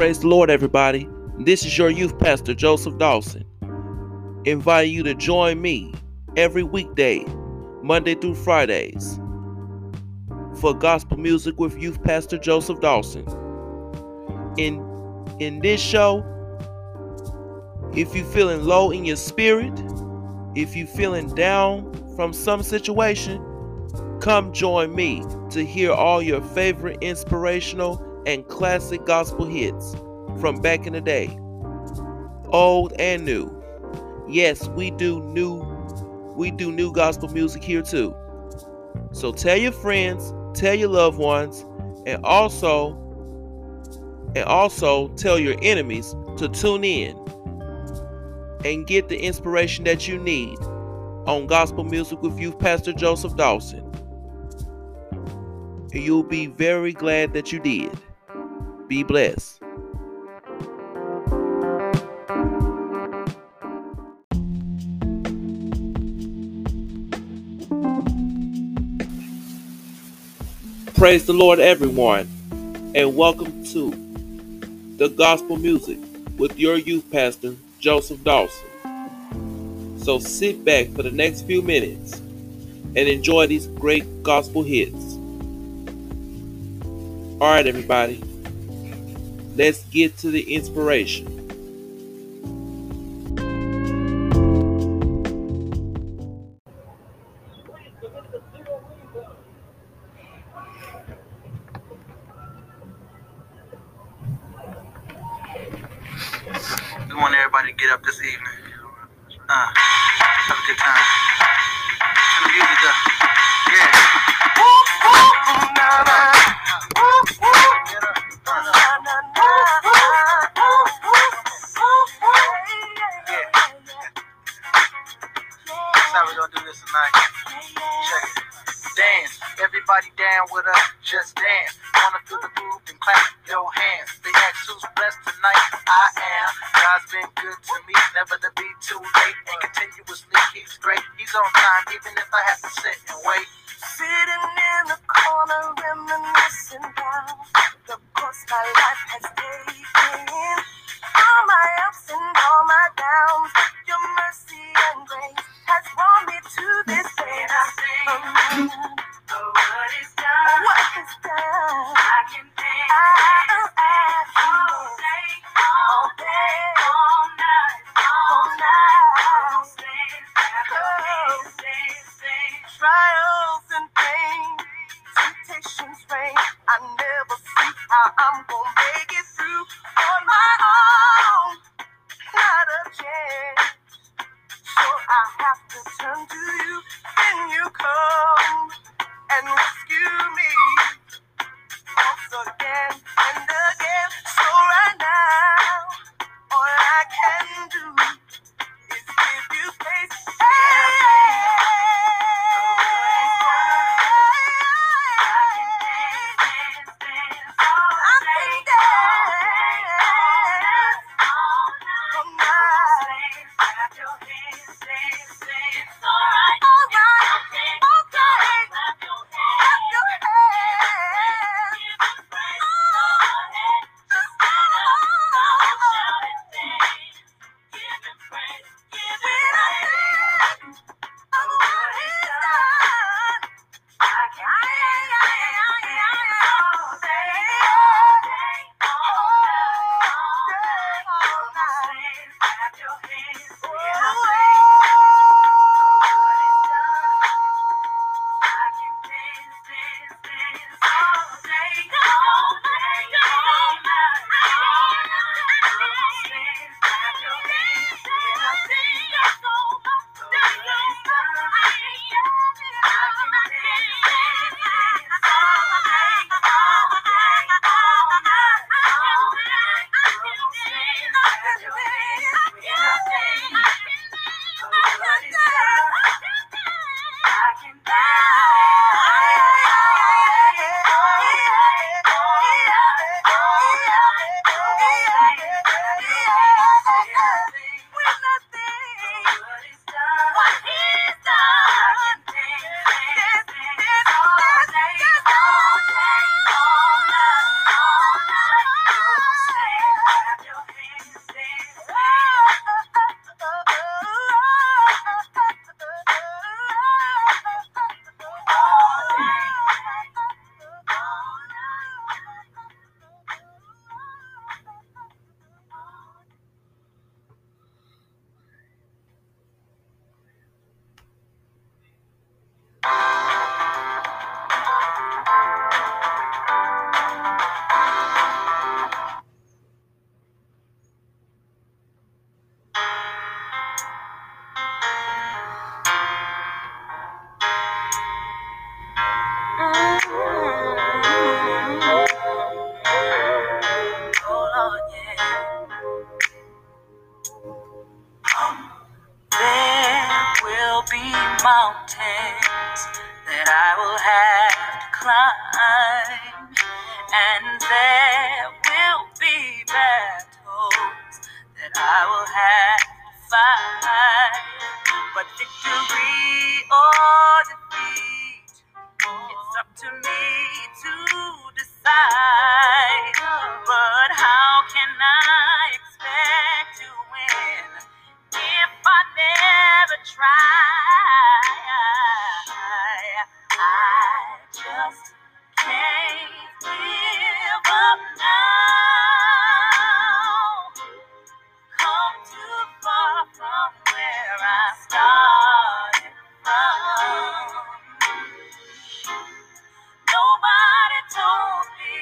Praise the Lord, everybody. This is your youth pastor, Joseph Dawson, inviting you to join me every weekday, Monday through Fridays, for Gospel Music with Youth Pastor Joseph Dawson. In this show, if you're feeling low in your spirit, if you're feeling down from some situation, come join me to hear all your favorite inspirational and classic gospel hits from back in the day, old and new. Yes, we do new gospel music here too. So tell your friends, tell your loved ones, and also tell your enemies to tune in and get the inspiration that you need on Gospel Music with Youth Pastor Joseph Dawson. You'll be very glad that you did. Be blessed. Praise the Lord, everyone, and welcome to the Gospel Music with your youth pastor, Joseph Dawson. So sit back for the next few minutes and enjoy these great gospel hits. All right, everybody, let's get to the inspiration. We want everybody to get up this evening. Have a good time. Turn the music up. Yeah. Woo, woo, woo, nah, nah. Woo, woo. Yeah. That's how we're gonna do this tonight. Check it. Dance. Everybody down with us. Just dance. Wanna feel the groove and clap your hands. They ask who's blessed tonight. I am. God's been good to me, never to be too late, and continuously he's great. He's on time, even if I have to sit and wait. Sitting in the corner, reminiscing about the course my life has taken. All my ups and all my downs, your mercy and grace has brought me to this day. And I sing, oh, what is done? What is done? I can dance. mountains that I will have to climb, and there will be battles that I will have to fight. But victory or defeat, it's up to me to decide. But how can I expect to win if I never try? I just can't give up now. Come too far from where I started from. Nobody told me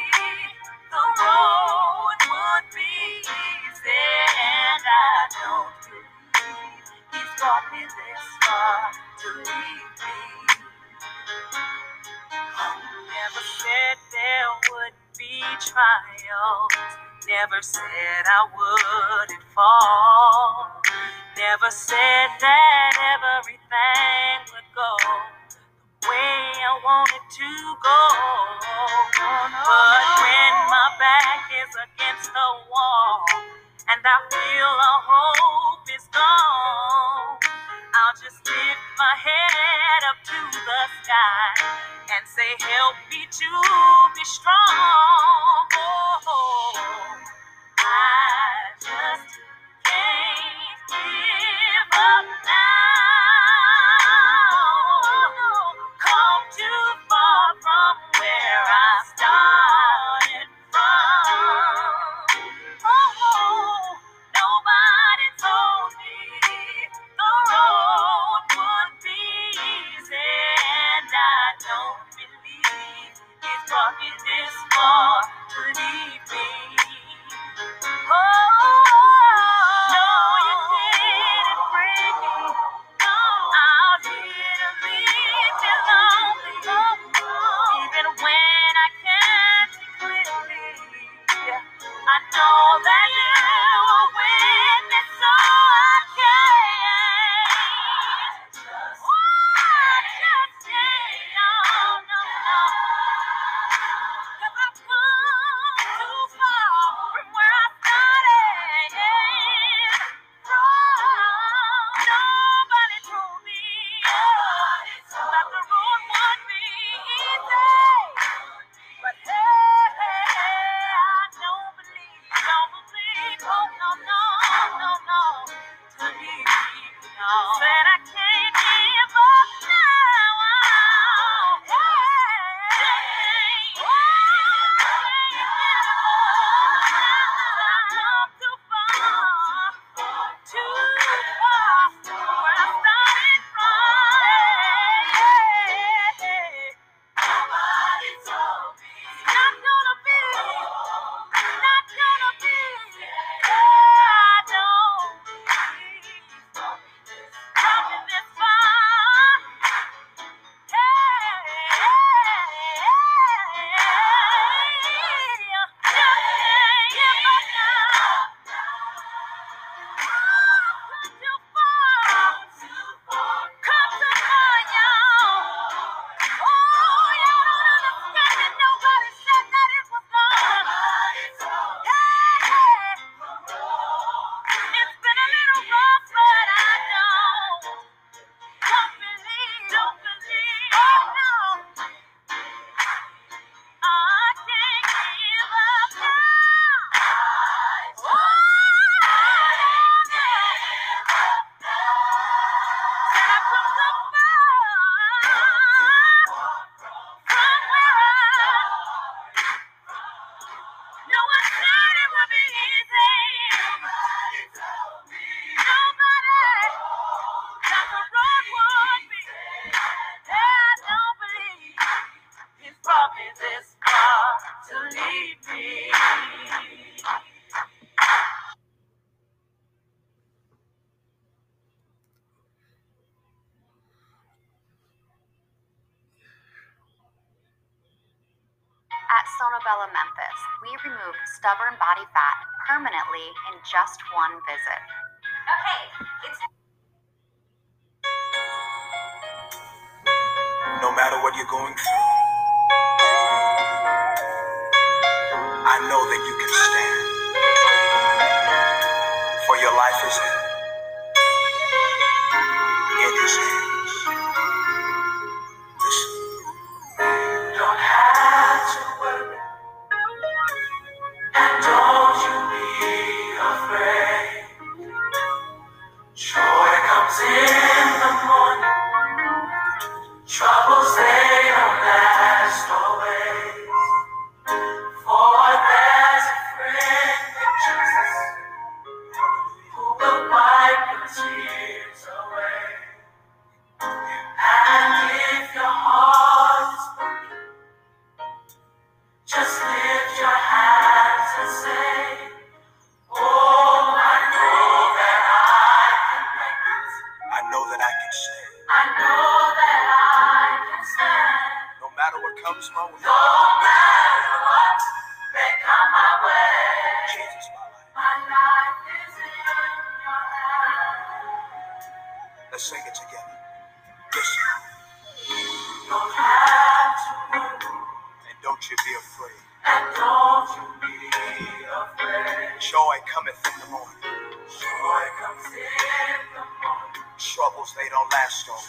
the road would be easy, and I don't believe he's brought me this far to leave me. Never said there would be trials, never said I wouldn't fall, never said that everything would go the way I wanted to go. But when my back is against the wall and I feel all hope is gone, I'll just lift my head up to the sky and say, help me to be strong. Oh, I just can't give up now. Come too far from where I started from. Oh, nobody told me the road would be easy, and I don't believe he's brought me this far to leave me. Oh, no, you didn't break me. No, out here to leave me lonely. Even when I can't be clearly, I know that you will win me, so I can't. I just can't. No. 'Cause I've come too far from where I started from. Nobody told me that the road would be easy. But hey, I don't believe, no, to me, no. Said I can't give up now. I'm too far from where I started from. Nobody told me not gonna be. I don't believe coming this far. It's been a little rough, but I know. Don't believe, no. I can't give up now. Said I've come so far from where no one said it would be easy. Nobody that the road would be. I don't believe he's brought me this far to leave me. At Sonobella, Memphis, we removed stubborn body fat permanently in just one visit. Okay, it's matter what you're going through, I know that you can stand, for your life is in His hands. Listen, you don't have to worry, and don't you be afraid. Joy comes in the morning, troubles they don't last always.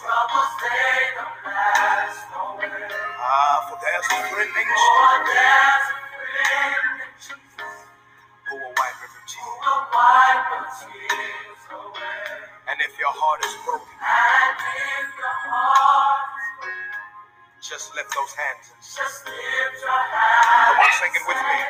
With Him.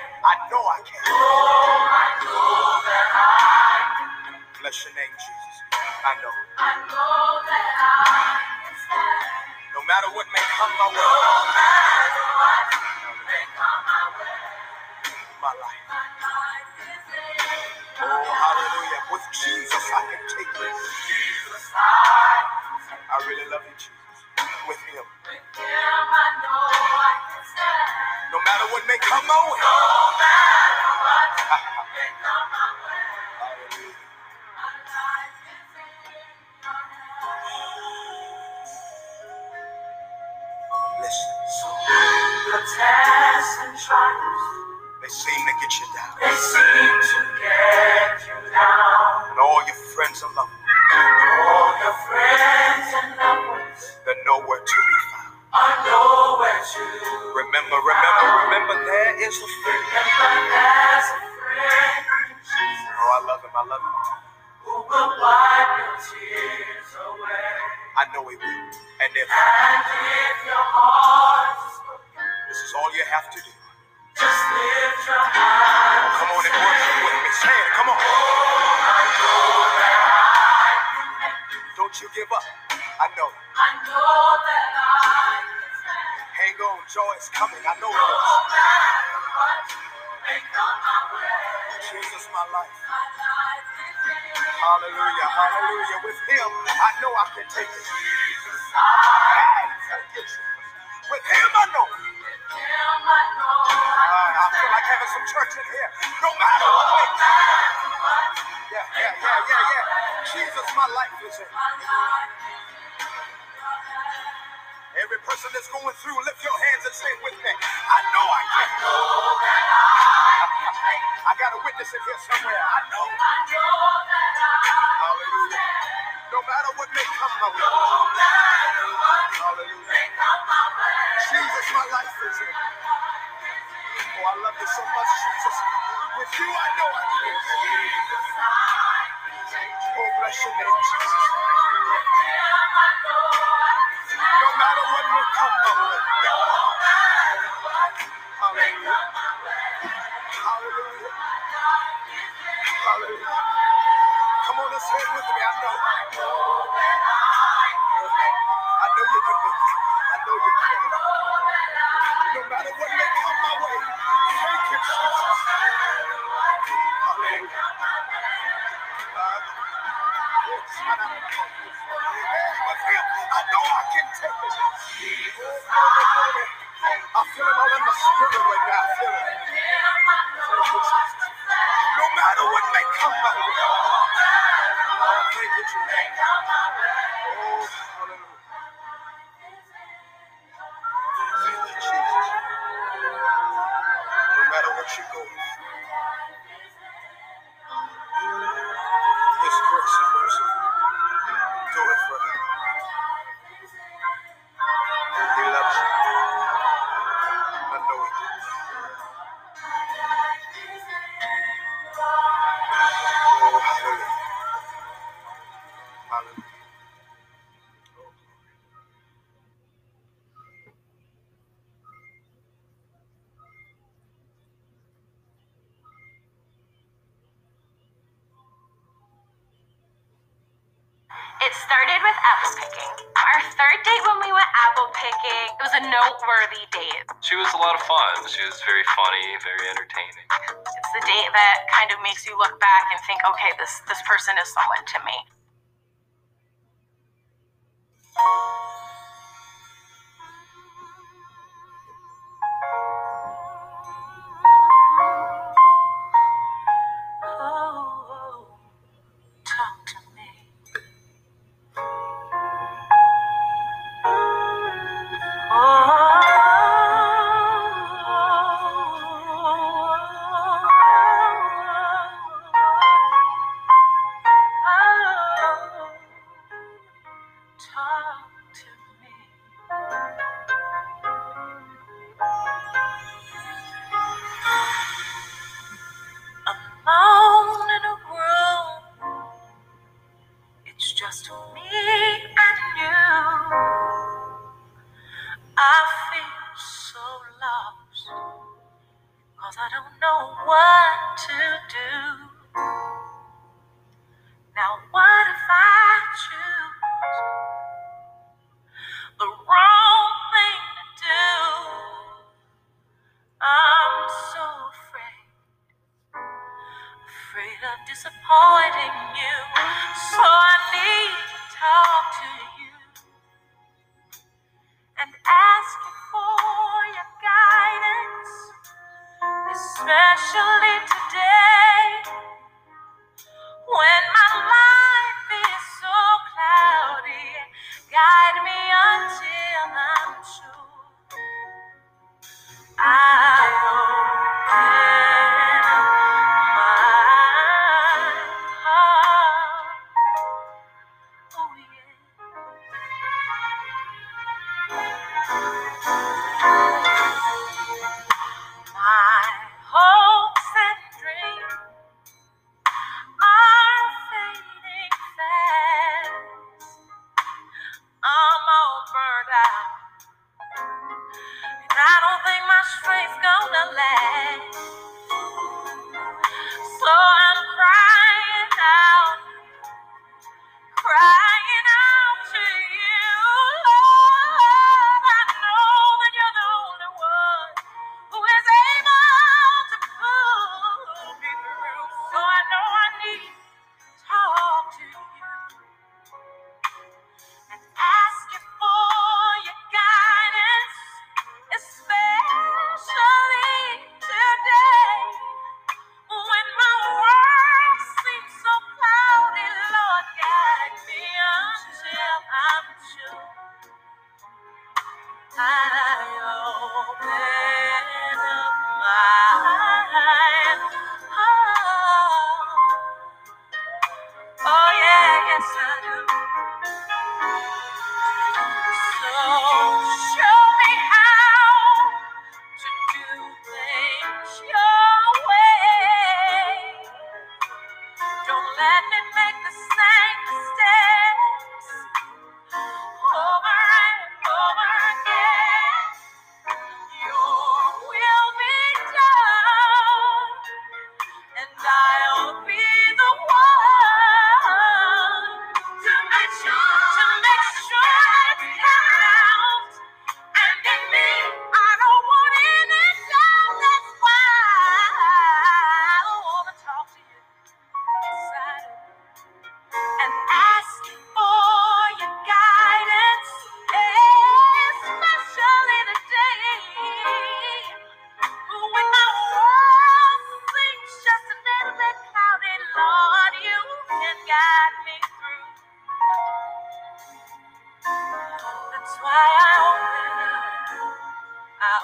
you go. His grace and mercy do it forever. He loves you. I know he does. Oh, hallelujah. Hallelujah. It started with apple picking. Our third date when we went apple picking, it was a noteworthy date. She was a lot of fun. She was very funny, very entertaining. It's the date that kind of makes you look back and think, okay, this person is someone to me.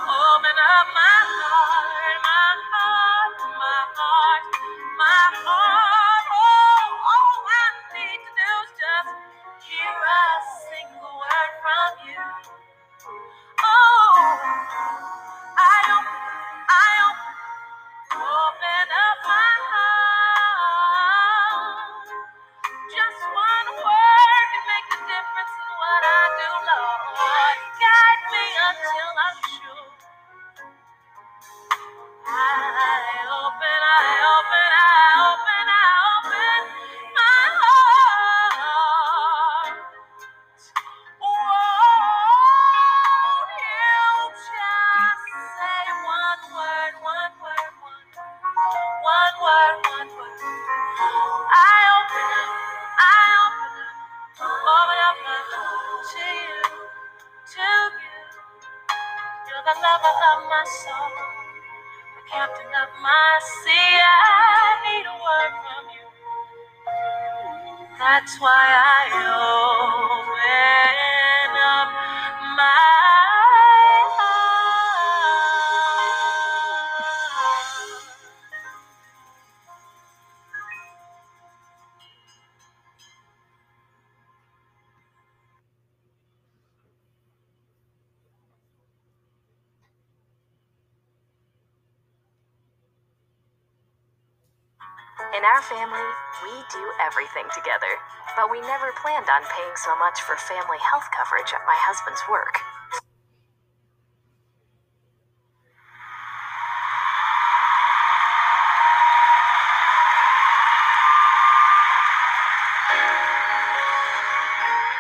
Open up my heart, my heart. In our family, we do everything together, but we never planned on paying so much for family health coverage at my husband's work.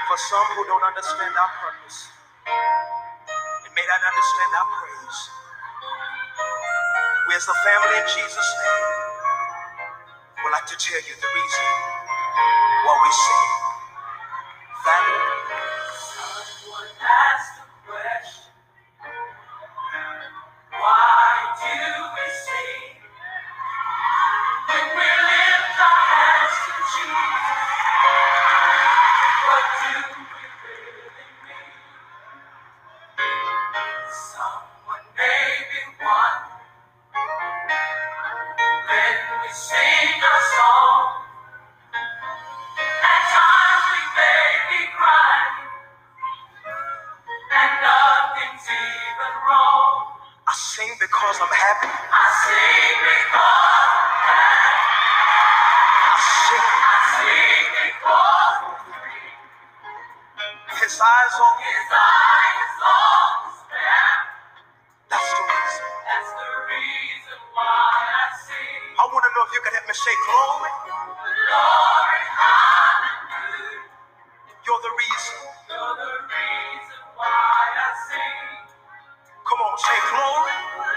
For some who don't understand our purpose, and may not understand our praise, we as a family in Jesus' name, I'd like to tell you the reason why we sing. Family. Someone asked the question, why do we sing when we lift our hands to Jesus? What do we really mean? Someone maybe wondered. When we sing a song, at times we may be crying, and nothing's even wrong. I sing because I'm happy. I sing because I'm happy. I sing because I'm free. His eyes on despair. That's the reason why I sing. I want to know if you can help me say glory. Glory, hallelujah. You're the reason why I sing. Come on, say glory.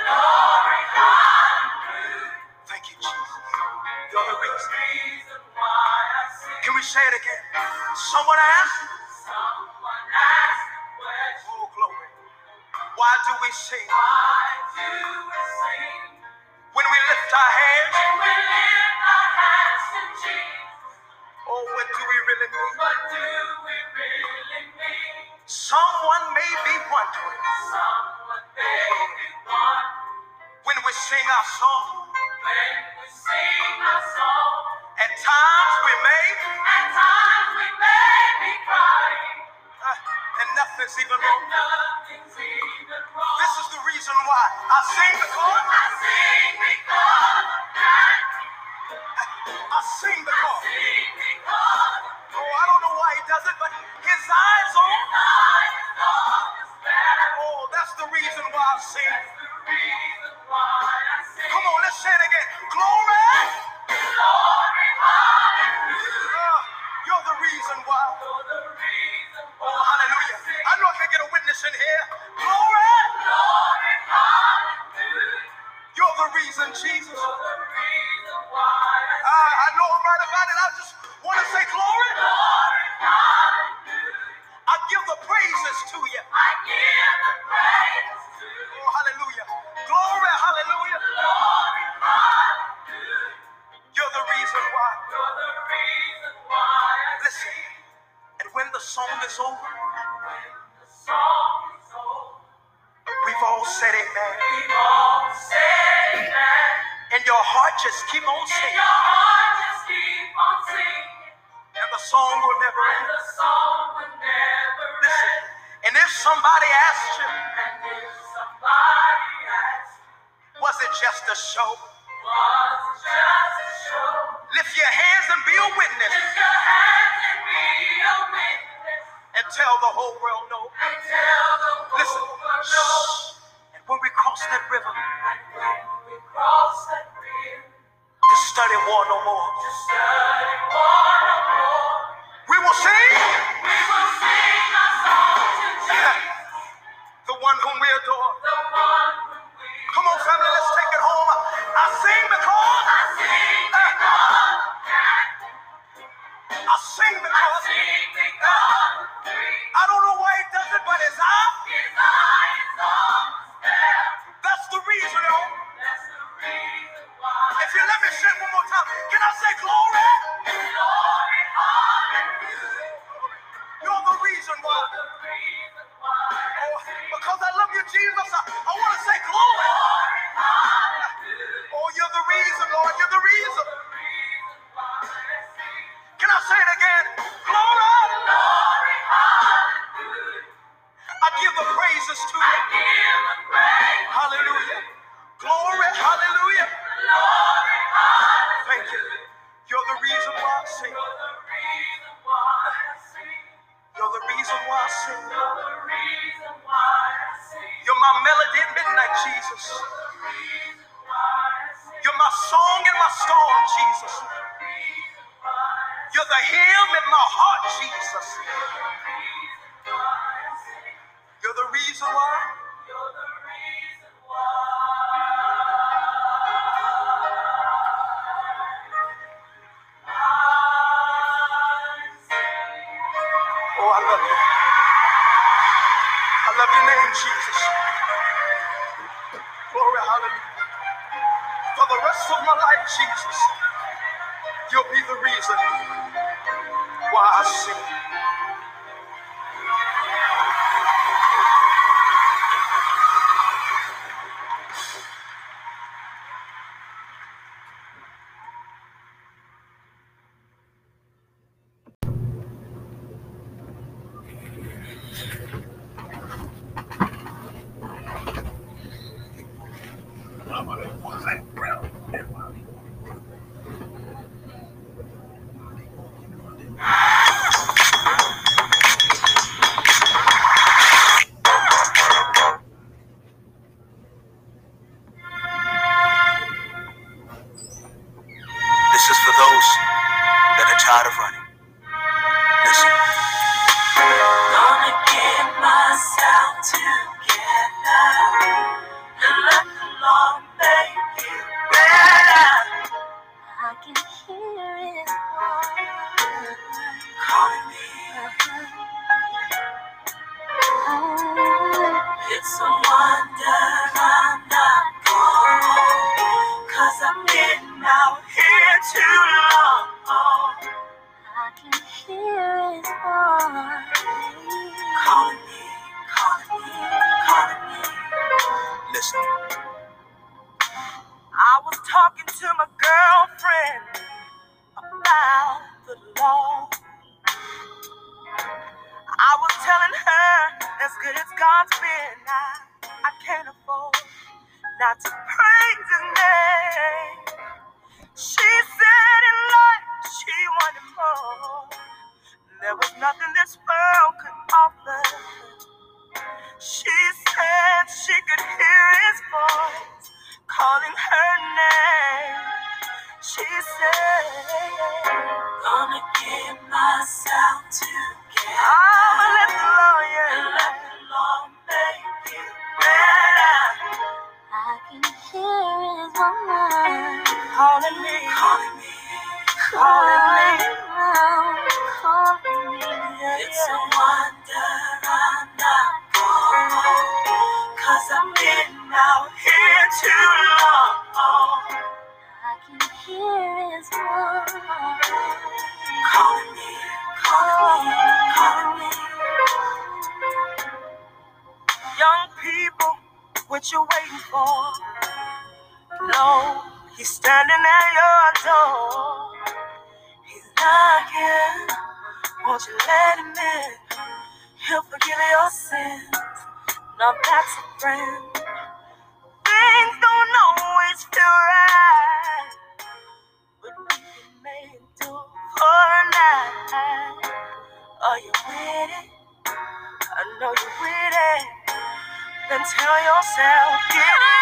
Glory, hallelujah. Thank you, Jesus. You're the reason why I sing. Can we say it again? Someone asked the question. Oh, glory. Why do we sing? When we lift our hands to Jesus. Oh, what do we really mean? Someone may be wondering. When we sing our song. At times we may be crying. And nothing's even wrong. This is the reason why I sing because. Oh, I don't know why he does it, but his eyes on despair. Oh, that's the reason why I sing. Come on, let's say it again. Glory. Glory, hallelujah. You're the reason why. Oh, hallelujah. I know I can get a witness in here. Glory. Glory, hallelujah. You're the reason, Jesus. You're the reason why I know I'm right about it. I just want to say glory. Glory, hallelujah. I give the praises to you. Oh, hallelujah. Glory, hallelujah. Glory, hallelujah. You're the reason why. Listen. When the song is over, we've all said amen. And your heart just keep on singing. And your heart just keep on singing. And the song will never end. And the song will never end. Listen, and if somebody asks you, was it just a show? Was it just a show? Lift your hands and be a witness. Lift your hands and be a witness. And tell the whole world no. And tell the whole world no. And when we cross that river, to study war no more. To study war no more. We will sing. We will sing a song to Jesus. The one whom we adore. The one whom we adore. Come on, family, let's take it home. I sing because. I sing because. I sing because. I don't know why he does it, but his eye. His eye is on them. That's the reason, though. If you let me sing one more time, can I say glory? Glory, hallelujah. You're the reason why. Oh, because I love you, Jesus. I want to say glory. Oh, you're the reason, Lord. You're the reason. Can I say it again? Glory. Glory, hallelujah. I give the praises to you. I give the praise. Hallelujah. Glory, hallelujah. Glory, hallelujah. Thank you. You're the reason why I sing. You're the reason why I sing. You're the reason why I sing. You're the reason why I sing. You're my melody at midnight, Jesus. You're the reason why I sing. You're my song in my storm, Jesus. You're the reason why I sing. You're the hymn in my heart, Jesus. You're the reason why I sing. You're the reason why. You're the reason why. Love your name, Jesus. Glory, hallelujah. For the rest of my life, Jesus, you'll be the reason why I sing. He's standing at your door. He's knocking. Won't you let him in? He'll forgive your sins. Now that's a friend. Things don't always feel right, but we can make it do for a night. Are you with it? I know you're with it. Then tell yourself, get it.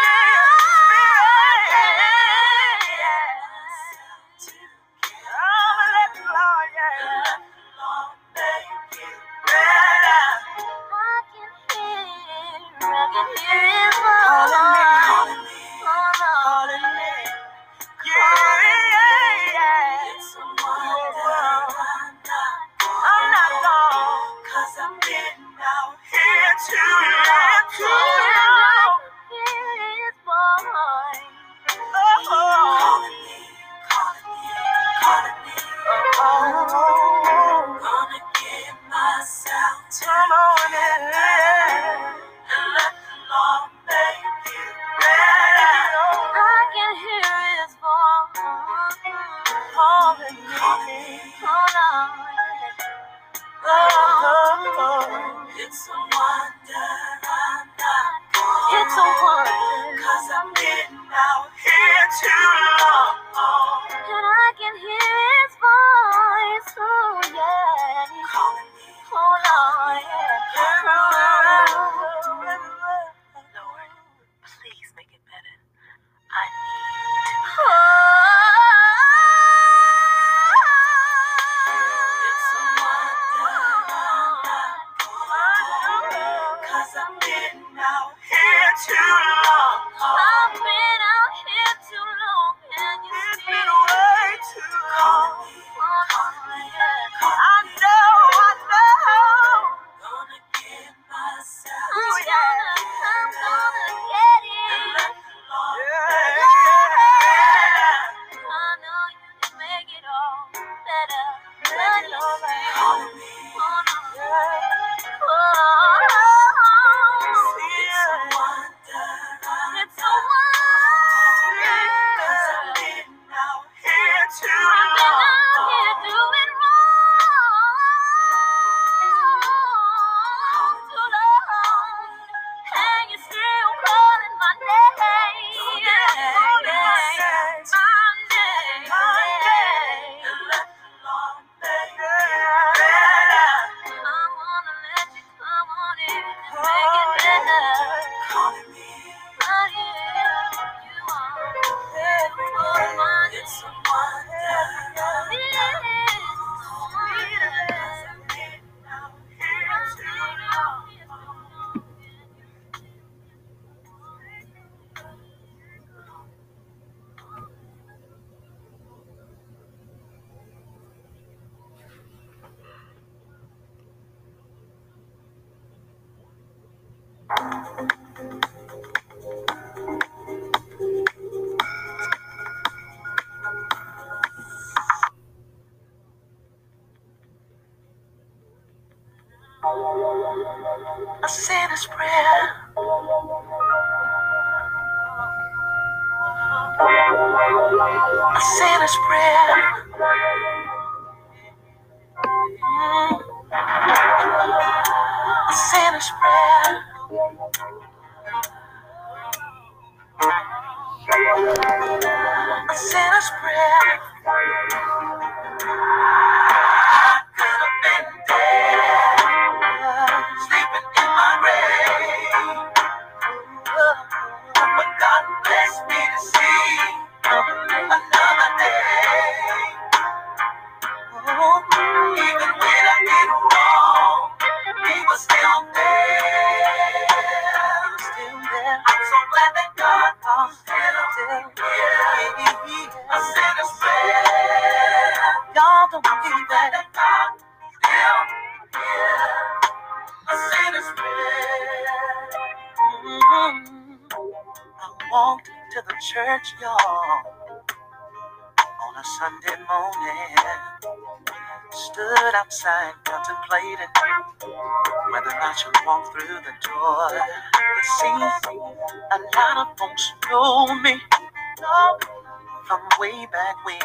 from way back when.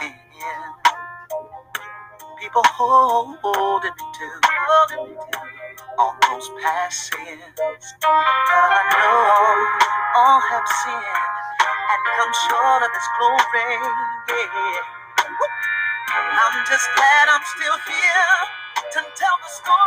People holding me to almost past sins. God, I know all have sinned and come short of His glory. Yeah. I'm just glad I'm still here to tell the story.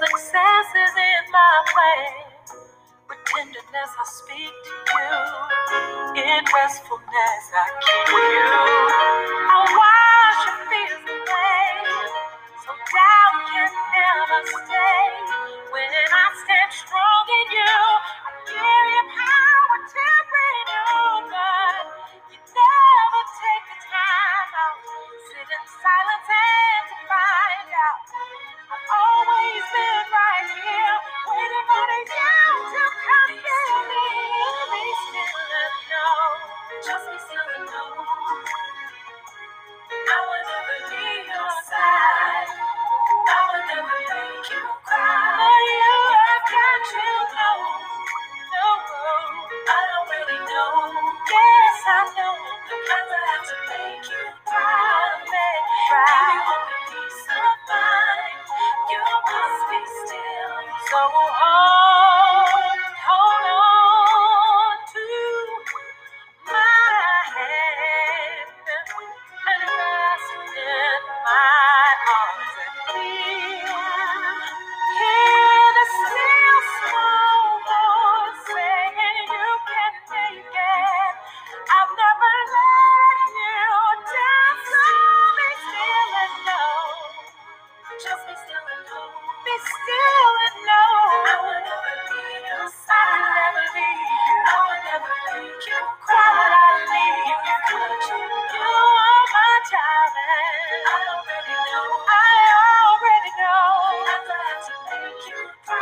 Success is in my way. With tenderness I speak to you. In restfulness I keep you. I wash your fears away, so doubt can never stay. When I stand strong in you, I give you power to renew. But you never take the time out. Sit in silence and to find out. I've always been right here, waiting for the young to come to me. Be still and know, just be still and know, I will never leave your side. I will never make you cry. But you have got to know, I already know. Yes, I know, because I have to make you cry. Give you all the peace of mind. You must be still. So hold on to my hand and rest in my arms and hear the still small voice saying you can make it. I've never let you down. So be still and know. Just be still and know. Be still and know. I will never leave your side. I will never make you cry. But I leave you because you are my child. And I already know. Not that I have to make you cry. I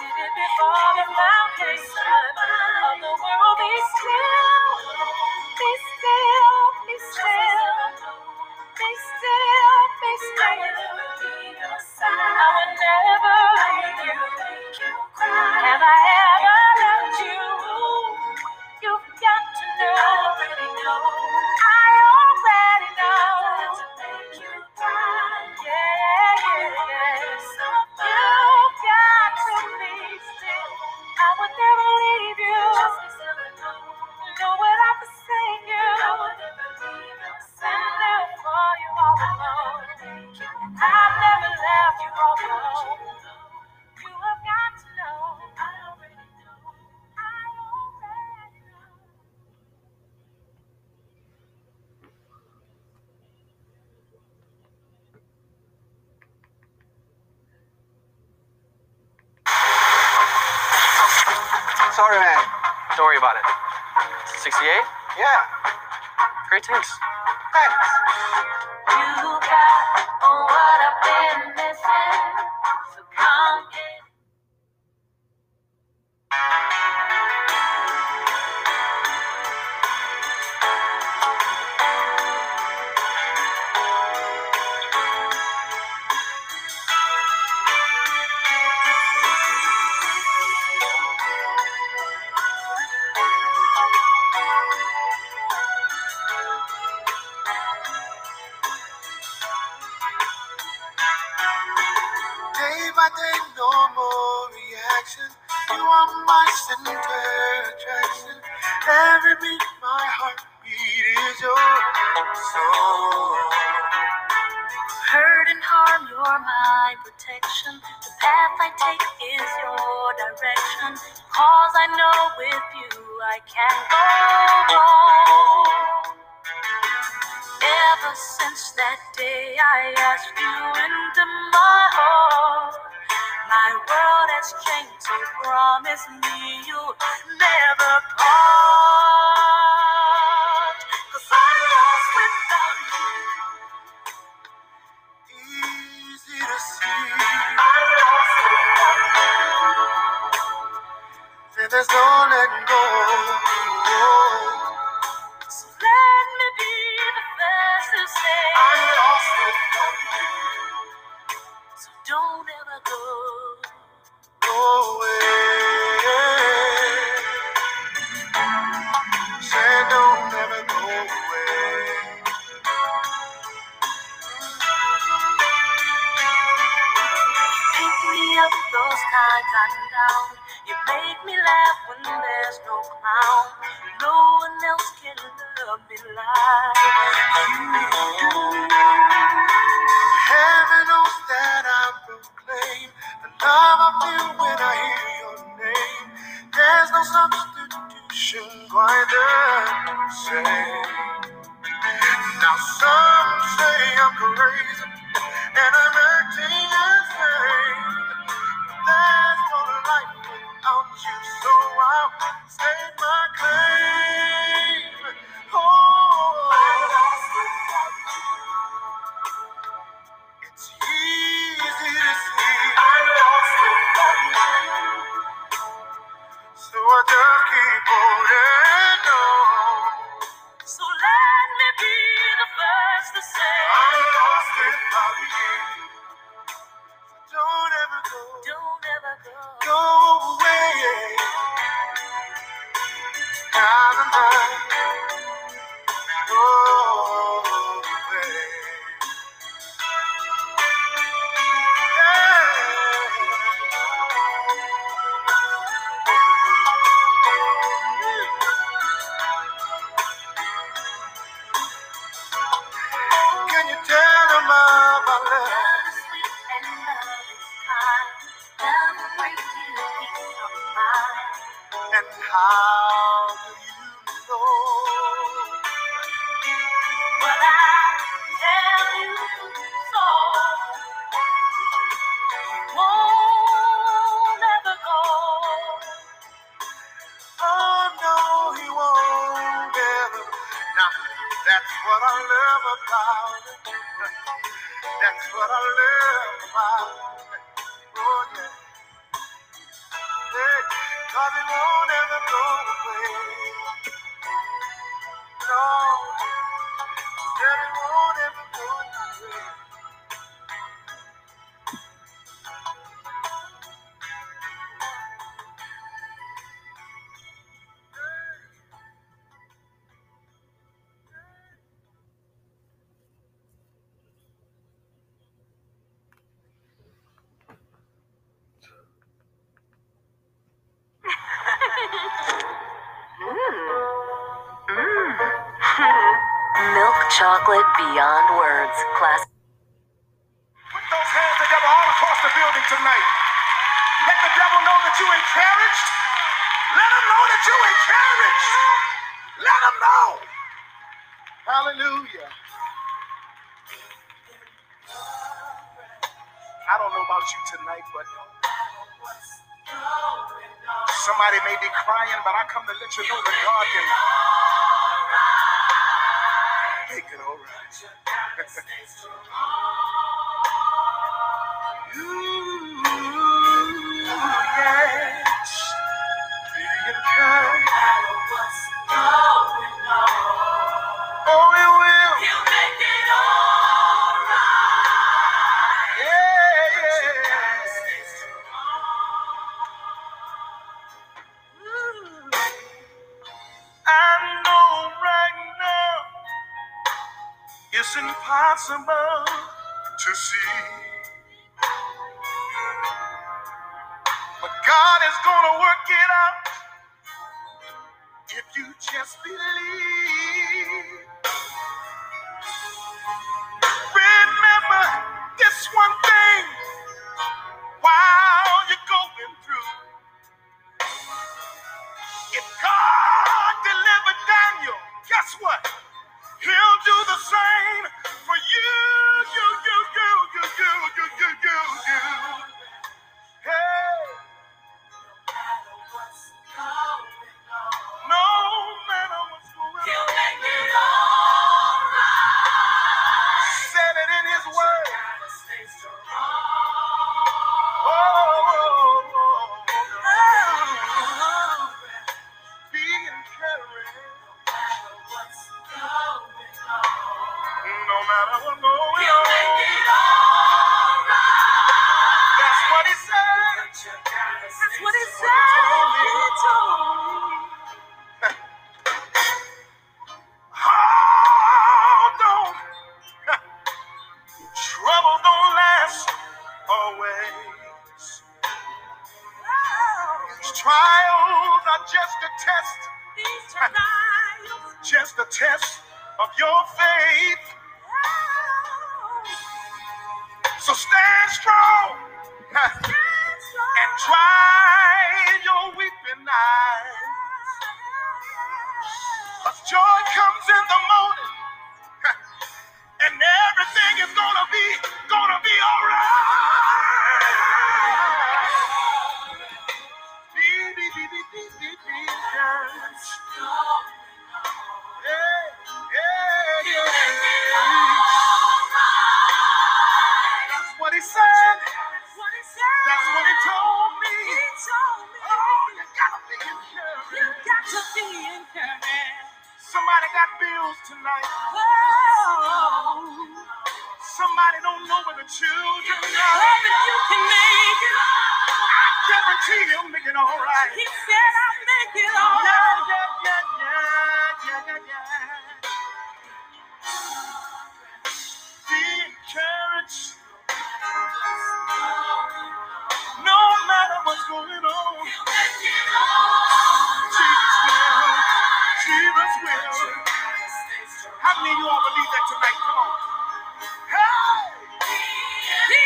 did it before the foundation of the world. Be still. Be still. Be still. Be still. Be still. I would never make you cry. Have I ever loved you? You've got to know. I already know. To make you cry. You've got to be still. I would never leave you. Just be still and know. Know what I would say you. I would never leave you. Stand there for you all alone. I've never left you all alone. You have got to know. I already know. Sorry, man. Don't worry about it. 68? Yeah. Great things. Thanks. You got what I've been missing, so come in. time I feel when I hear your name. There's no substitution quite the same. Now some say I'm crazy and I'm acting insane. But there's no life without you, so I'll state my claim. Chocolate beyond words. Class. Put those hands together all across the building tonight. Let the devil know that you encouraged. Let him know that you encouraged. Let him know. Hallelujah. I don't know about you tonight, but somebody may be crying, but I come to let you know that God can make it all right. Ooh, yes. Be encouraged. No matter what's going on. Oh, it will. You make it all right. Yeah, yeah. Ooh. I know right now it's impossible to see, but God is gonna work it out if you just believe. Remember this one thing while you're going through. If God delivered Daniel, guess what? He'll do the same for you, you. Hey. No matter what's going on. No matter what's going on. He'll make it all right. Said it in his word. You gotta stay strong. Be encouraged. No matter what's going on. No matter what goes on, he'll make it all right. That's what he said. That's what he said. He told me. Hold on. Trouble don't last always. These trials are just a test. These trials, just a test of your faith. So stand strong. and dry your weeping eyes. But joy comes in the morning, and everything is gonna be all right. That's what he said. That's what he told me. Oh, you gotta be encouraged. Somebody got bills tonight. Oh. Somebody don't know where the children are. But you can make it. I guarantee you'll make it all right. He said I'll make it all right. Yeah. Be encouraged. No matter what's going on, Jesus will. Jesus will. How many of you all believe that tonight? Come on. Hey!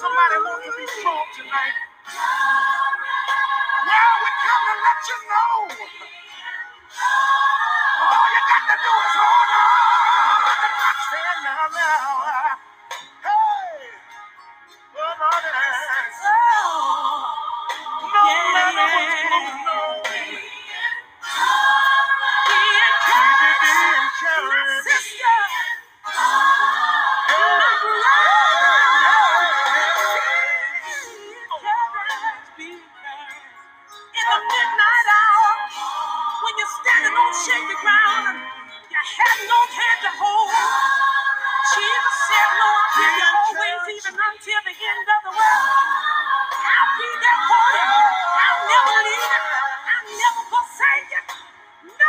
Somebody wants to be strong tonight. Well, we come to let you know. All you got to do is hold on. Stand now. Hey, come on in. No matter what's going on, be encouraged. Shake the ground, you have no hand to hold. Jesus said, Lord, you're always, even until the end of the world. I'll be there for you. I'll never leave you. I'll never forsake you. No.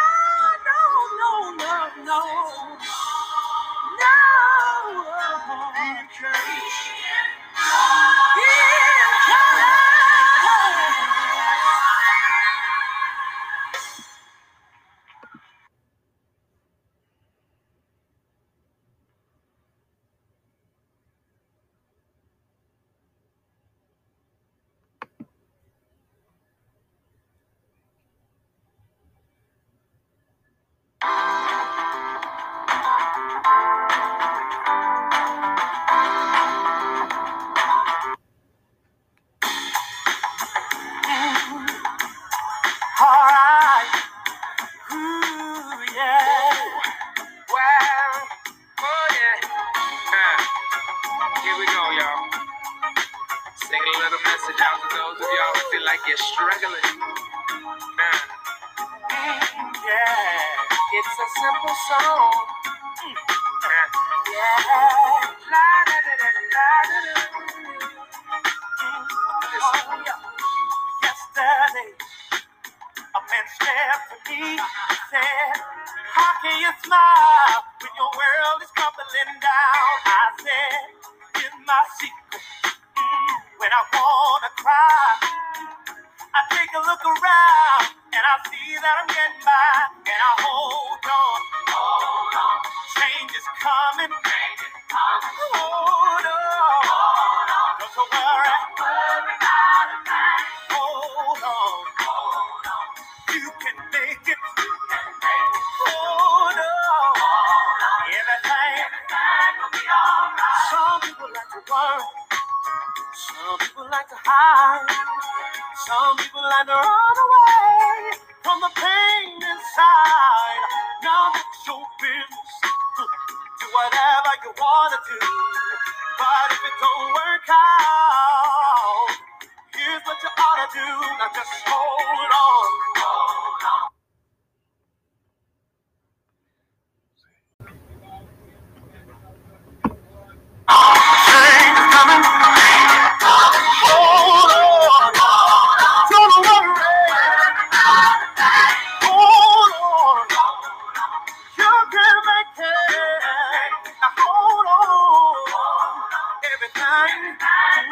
Every time.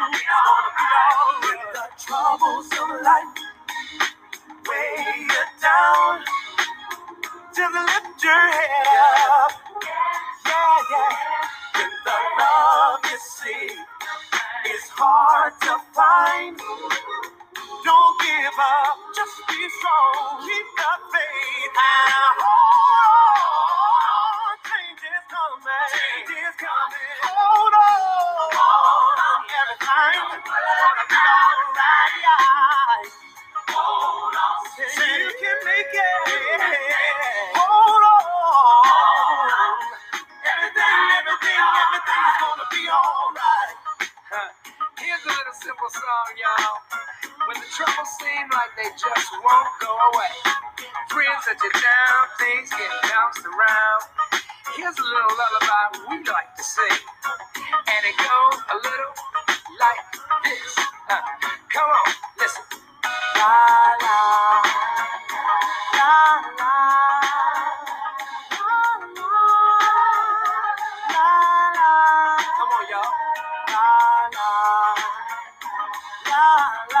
The troubles of life weigh you down. Just lift your head up. Yeah, yeah. With the love you see, it's hard to find. Don't give up. Just be strong. Keep the faith. Change is coming. Change is coming. Hold on. Hold on. Everything gonna be alright. Hold on. Say you can make it. Hold on. Everything's gonna be alright. Here's a little simple song, y'all. When the troubles seem like they just won't go away, friends that you're down, things get bounced around. Here's a little lullaby we like to sing, and it goes a little like this. Come on, listen. La la la la la la la. Come on, y'all. La la la. La, la,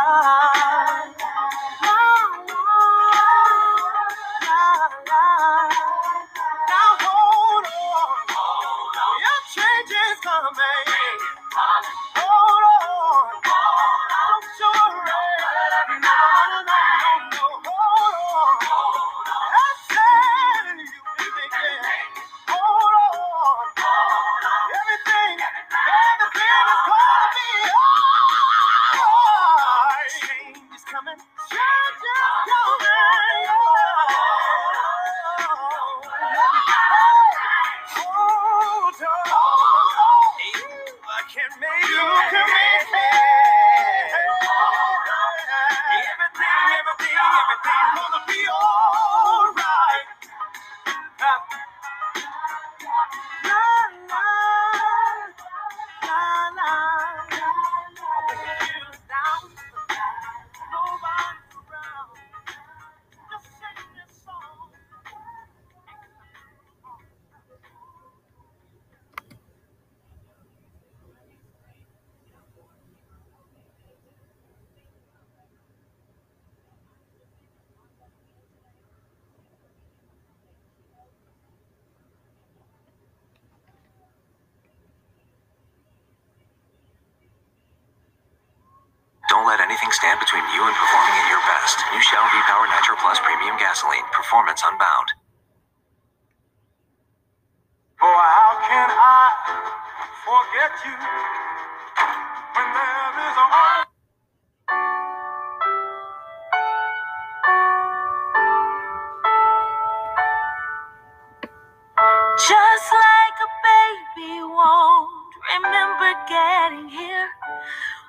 la, la. Now hold on, your change is coming. Hold on, don't you worry. No, hold on. I said you can make it. Hold on, everything is gonna be alright. Change is coming. Change is coming. Hold on, you can make it. Everything's gonna be alright. La la la la la. Down, nobody around. Just sing this song. Don't let anything stand between you and performing at your best. New Shell V-Power Nitro Plus Premium Gasoline. Performance unbound. Oh, how can I forget you when there is a... Just like a baby won't remember getting here.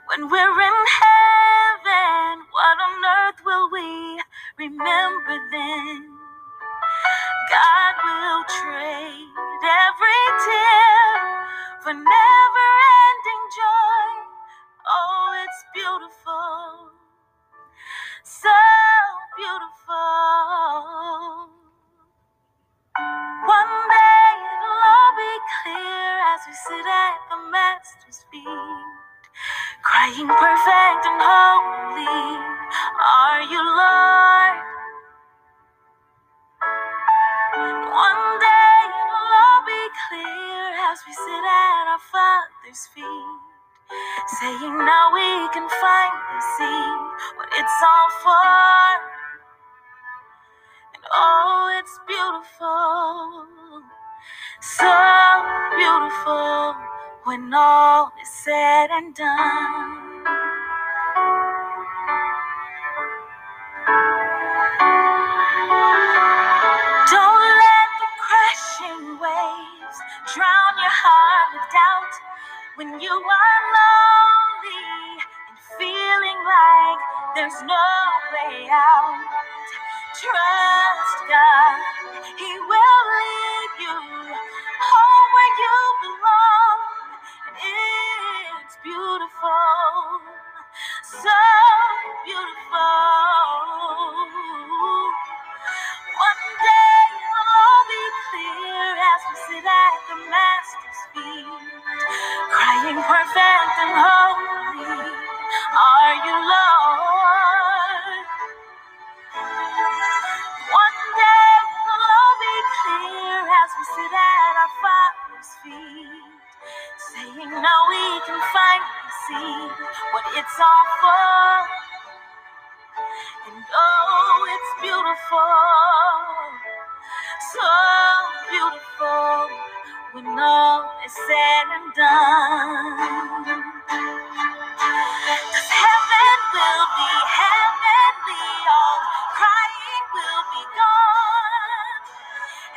When we're in heaven, what on earth will we remember then? God will trade every tear for never-ending joy. Oh, it's beautiful, so beautiful. One day it'll all be clear as we sit at the Master's feet. Crying perfect and holy are you, Lord. One day it'll all be clear as we sit at our Father's feet, saying now we can finally see what it's all for. And oh, it's beautiful, so beautiful. When all is said and done, don't let the crashing waves drown your heart with doubt. When you are lonely and feeling like there's no way out, trust God, He will lead you home where you belong. It's beautiful, so beautiful. One day it'll all be clear as we sit at the Master's feet, crying perfect and holy you know we can finally see what it's all for. And oh, it's beautiful, so beautiful, when all is said and done. 'Cause heaven will be heavenly, all crying will be gone,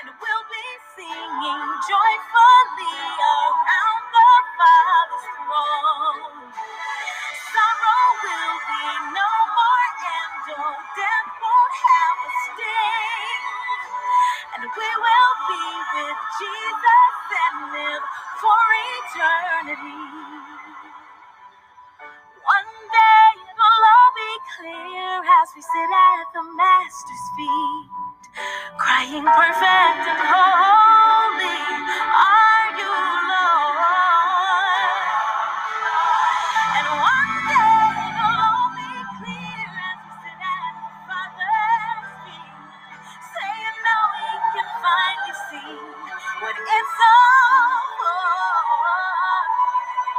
and we'll be singing joyfully around the Father's throne. Sorrow will be no more, and oh, death won't have a sting, and we will be with Jesus and live for eternity. One day it'll all be clear as we sit at the Master's feet, crying, perfect and holy are you, Lord. And one day it'll all be clear as we sit at the Father's feet, saying now we can finally see what it's all for.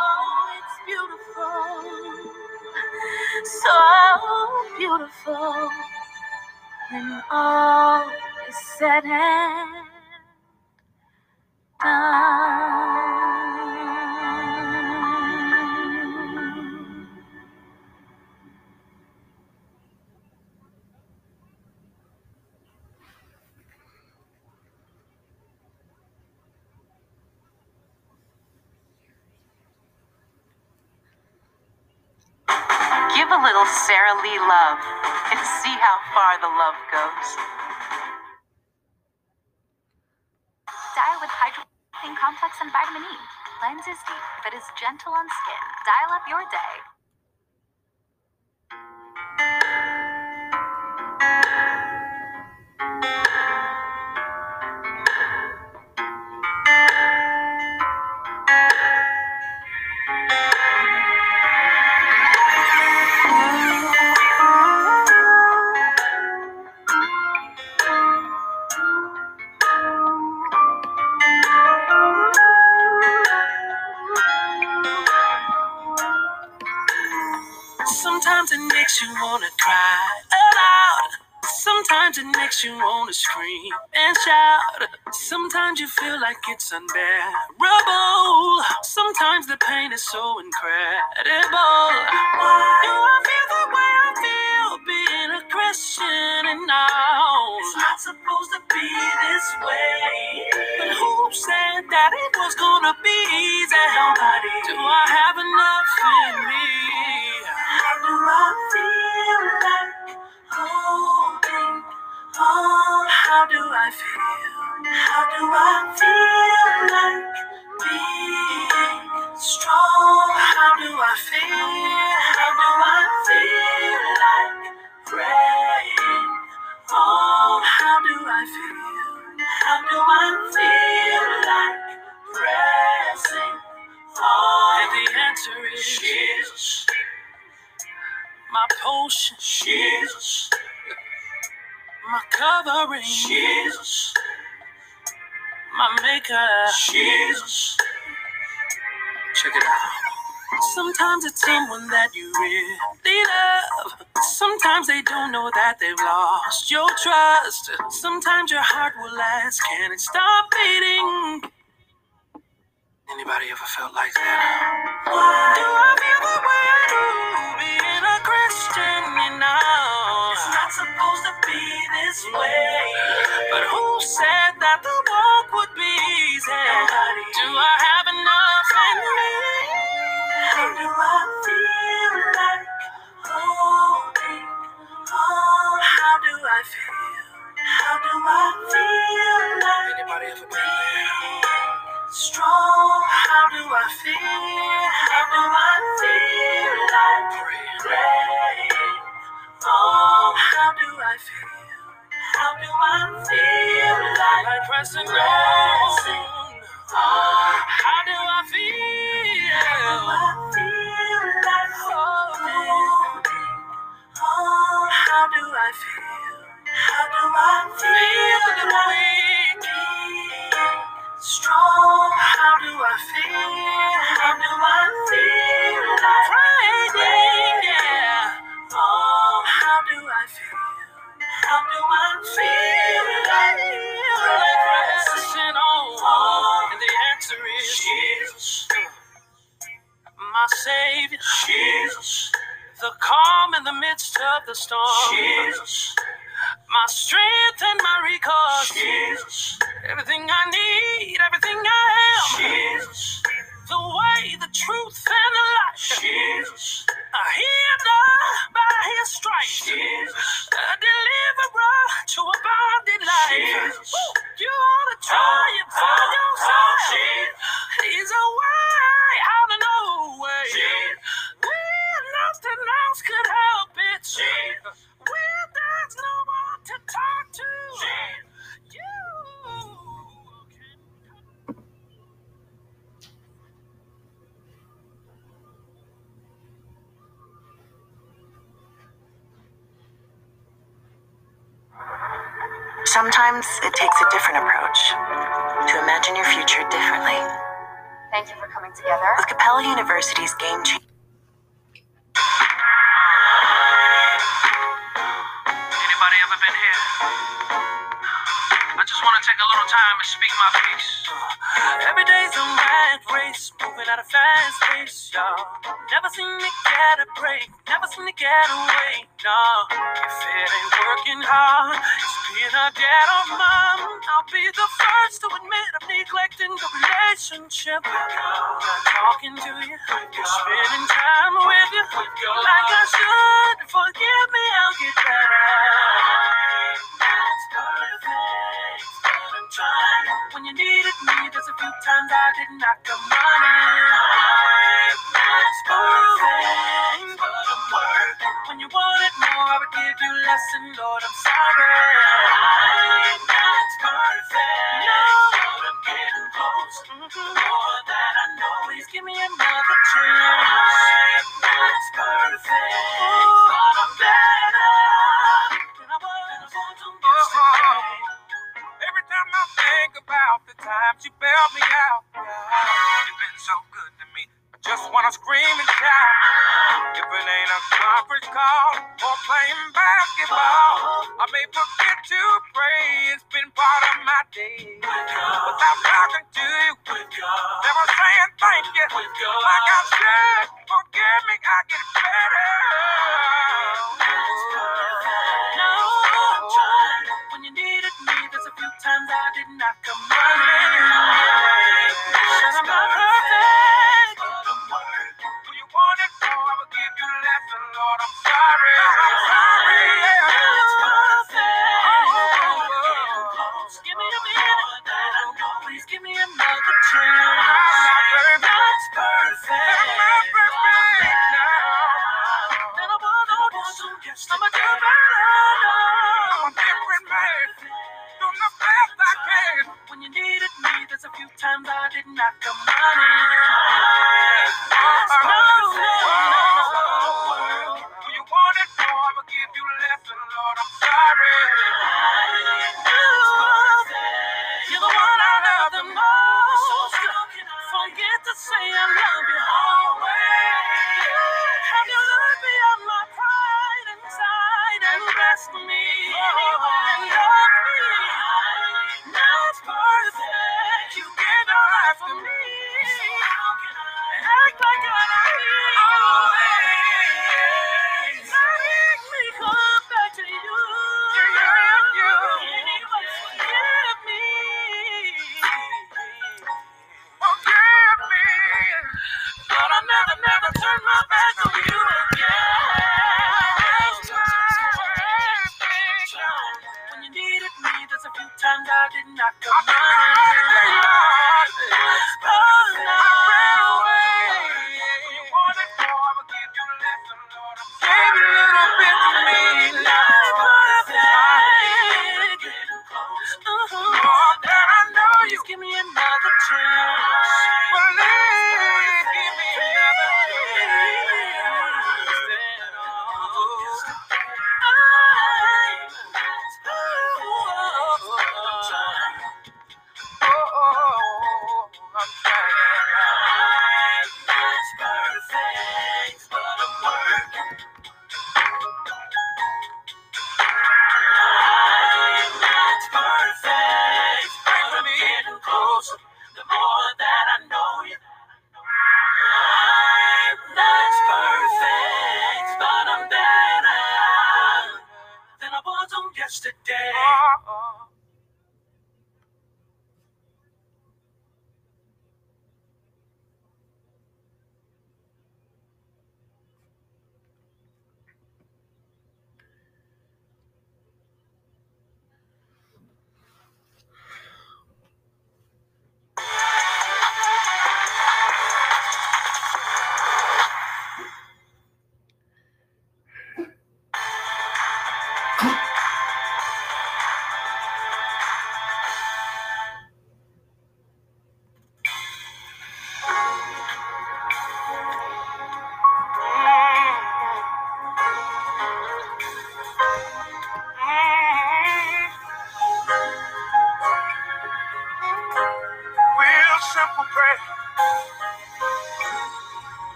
Oh, it's beautiful, so beautiful, when all is said and done. Give a little Sara Lee love and see how far the love goes. Dial with Hydrogen Complex and Vitamin E. Cleanses deep, but is gentle on skin. Dial up your day. Sometimes it makes you want to cry aloud. Sometimes it makes you want to scream and shout. Sometimes you feel like it's unbearable. Sometimes the pain is so incredible. Why do I feel the way I feel being a Christian and now? It's not supposed to be this way. But who said that it was gonna be easy? Nobody. Do I have enough in me? Do I feel like holding on? How do I feel? How do I feel like being strong? How do I feel? How do I feel like praying on? How do I feel? How do I feel like pressing on? And the answer is Jesus. My potion, Jesus. My covering, Jesus. My maker, Jesus. Check it out. Sometimes it's someone that you really love. Sometimes they don't know that they've lost your trust. Sometimes your heart will ask, can it stop beating? Anybody ever felt like that? Why do I feel the way I do being a Christian now? It's not supposed to be this way. But who said that the walk would be easy? Nobody. Do I have enough in me? How do I feel like holding on? How do I feel? How do I feel like anybody ever been strong? How do I feel? How do I feel like praying? Oh, how do I feel? How do I feel like pressing on? Oh, how do I feel? How do I feel like holding? Oh, how do I feel? How do I feel like strong? How do I feel? How my Savior, Jesus. The calm in the midst of the storm, Jesus. My strength and my recourse, Jesus. Everything I need, everything I am, Jesus. The way, the truth, and the life, Jesus. I healed by His stripes, Jesus. A deliverer to abounding life. Jesus. You are the triumph for your side. He's a way out of no way. When nothing else could help it, Jesus. When there's no one to talk to, Jesus. Sometimes it takes a different approach to imagine your future differently. Thank you for coming together. With Capella University's Game Changer. Anybody ever been here? I just want to take a little time and speak my piece. Every day's a mad race, moving at a fast pace, y'all. Never seem to get a break, never seem to get away, no. If it ain't working hard, being a dad or mom, I'll be the first to admit I'm neglecting the relationship. I'm not talking to you, spending time with you, like I should. Forgive me, I'll get better. That's perfect. I'm trying. When you needed me, there's a few times I did not come running. That's perfect. But I'm working. When you wanted more, I would give you less, and Lord, I'm sorry.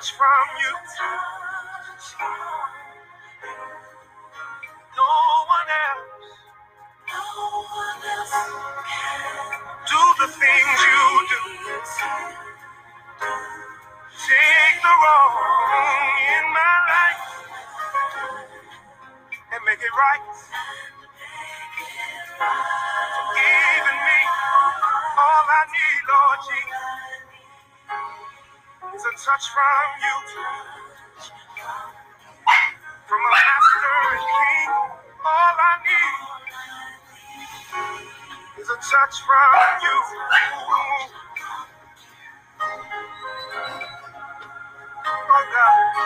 touch from you. No one else. Do the things you do. Take the wrong in my life and make it right. Forgive me all I need, Lord Jesus. It's a touch from you, from a master and king. All I need is a touch from you. Oh God,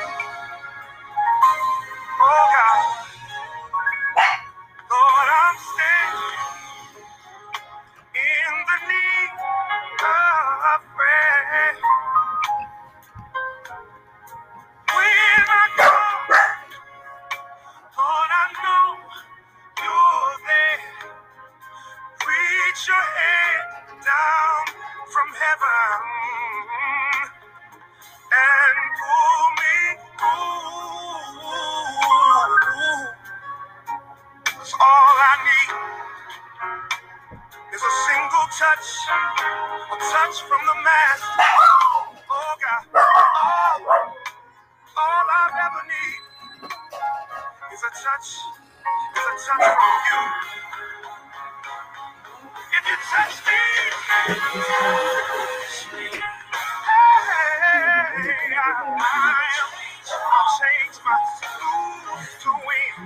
oh God, Lord, I'm standing in the need of prayer. Your head down from heaven and pull me through. Cause all I need is a single touch, a touch from the Master. Oh God, all I ever need is a touch from you. If you touch me, hey, I'll change my mood to win. I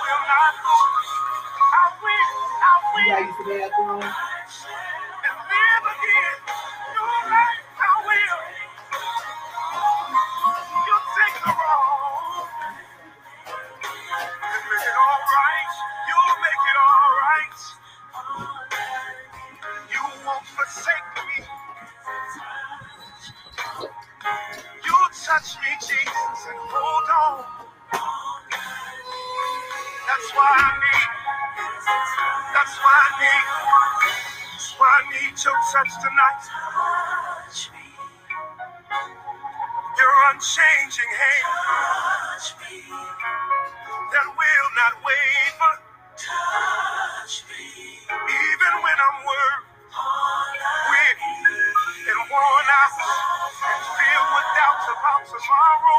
will not lose. I will. And live again. Your life, I will. You'll take the wrong and make it all right. You'll make it all right. You won't forsake me. You touch me, Jesus, and hold on. That's what I need. That's what I need. That's why I need your touch tonight. Your unchanging hand that will not waver. Touch me. Even when I'm weak and worn out and filled with doubts about tomorrow,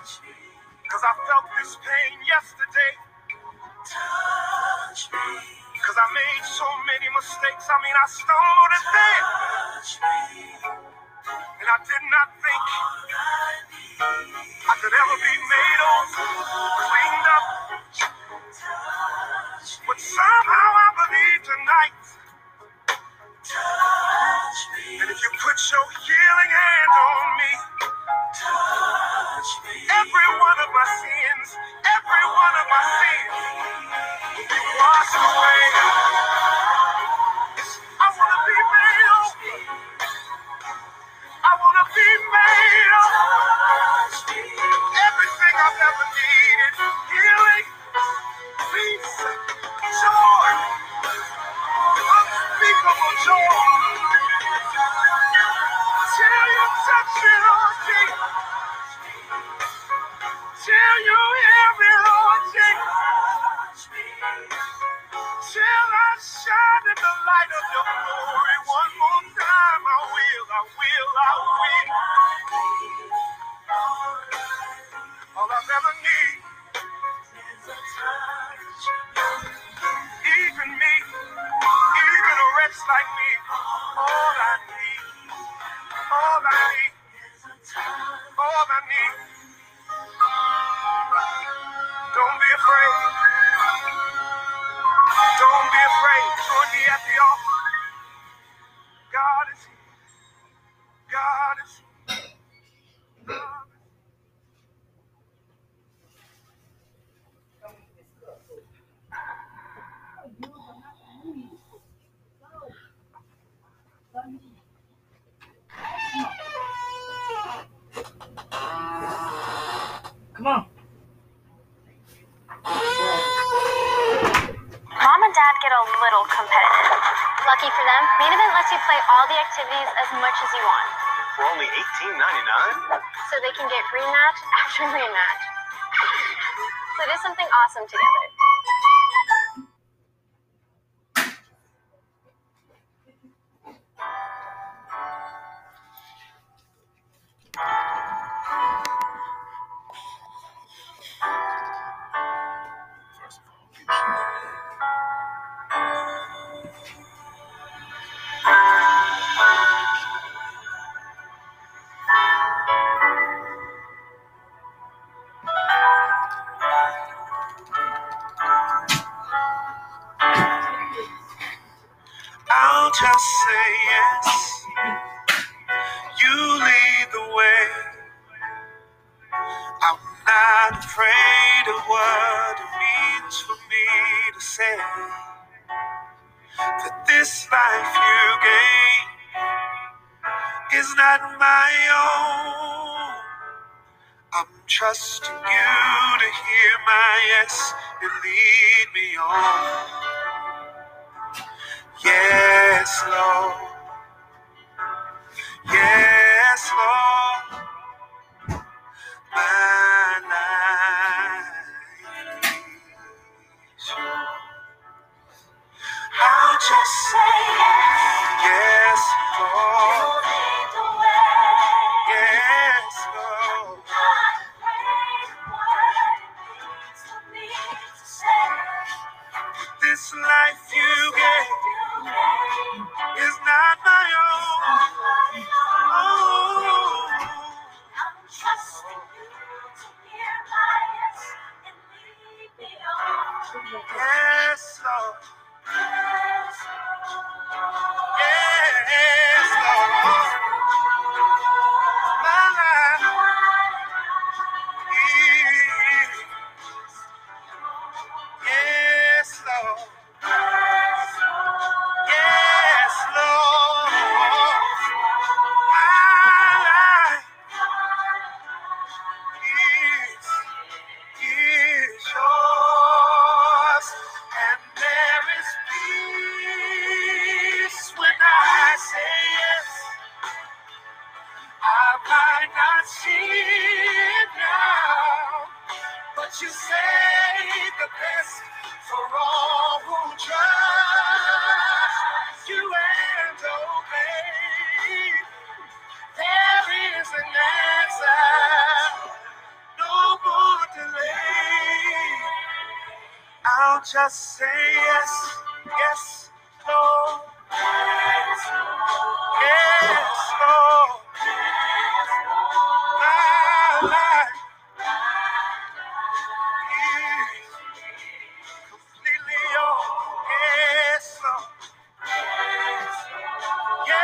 cause I felt this pain yesterday, cause I made so many mistakes. I mean, I stumbled and fell, and I did not think I could ever be made over, cleaned up. But somehow I believe tonight that if you put your healing hand on me, every one of my sins, will be washed away. I want to be made over. Everything I've ever needed, healing, peace, joy, unspeakable joy. Till you touch me, Lord Jesus. Till you hear me, Lord Jesus. Till I shine in the light of your glory one more time. I will. All I've ever need is a touch. Even me, even a wretch like me, all I need. Don't be afraid. Join me at the altar. God is here. Lucky for them, Main Event lets you play all the activities as much as you want. for only $18.99? So they can get rematch after rematch. So do something awesome together. Just say yes, you lead the way. I'm not afraid of what it means for me to say that this life you gave is not my own. I'm trusting you to hear my yes and lead me on. Yes, Lord. Yes, Lord. My life is yours. I'll just say yes. Yes, Lord. You lead the way. Yes, Lord. I'm afraid of what it means for me to say. This life you gave is not my own. Oh, I'm trusting you to hear my yes and lead me on. Yes, Lord. Yes, Lord. Yes, Lord. My life is. Yes, Lord. Just say yes, yes, Lord. Yes, Lord. Yes, Lord. Yes, Lord. My life is completely yours. Yes, Lord. Yes,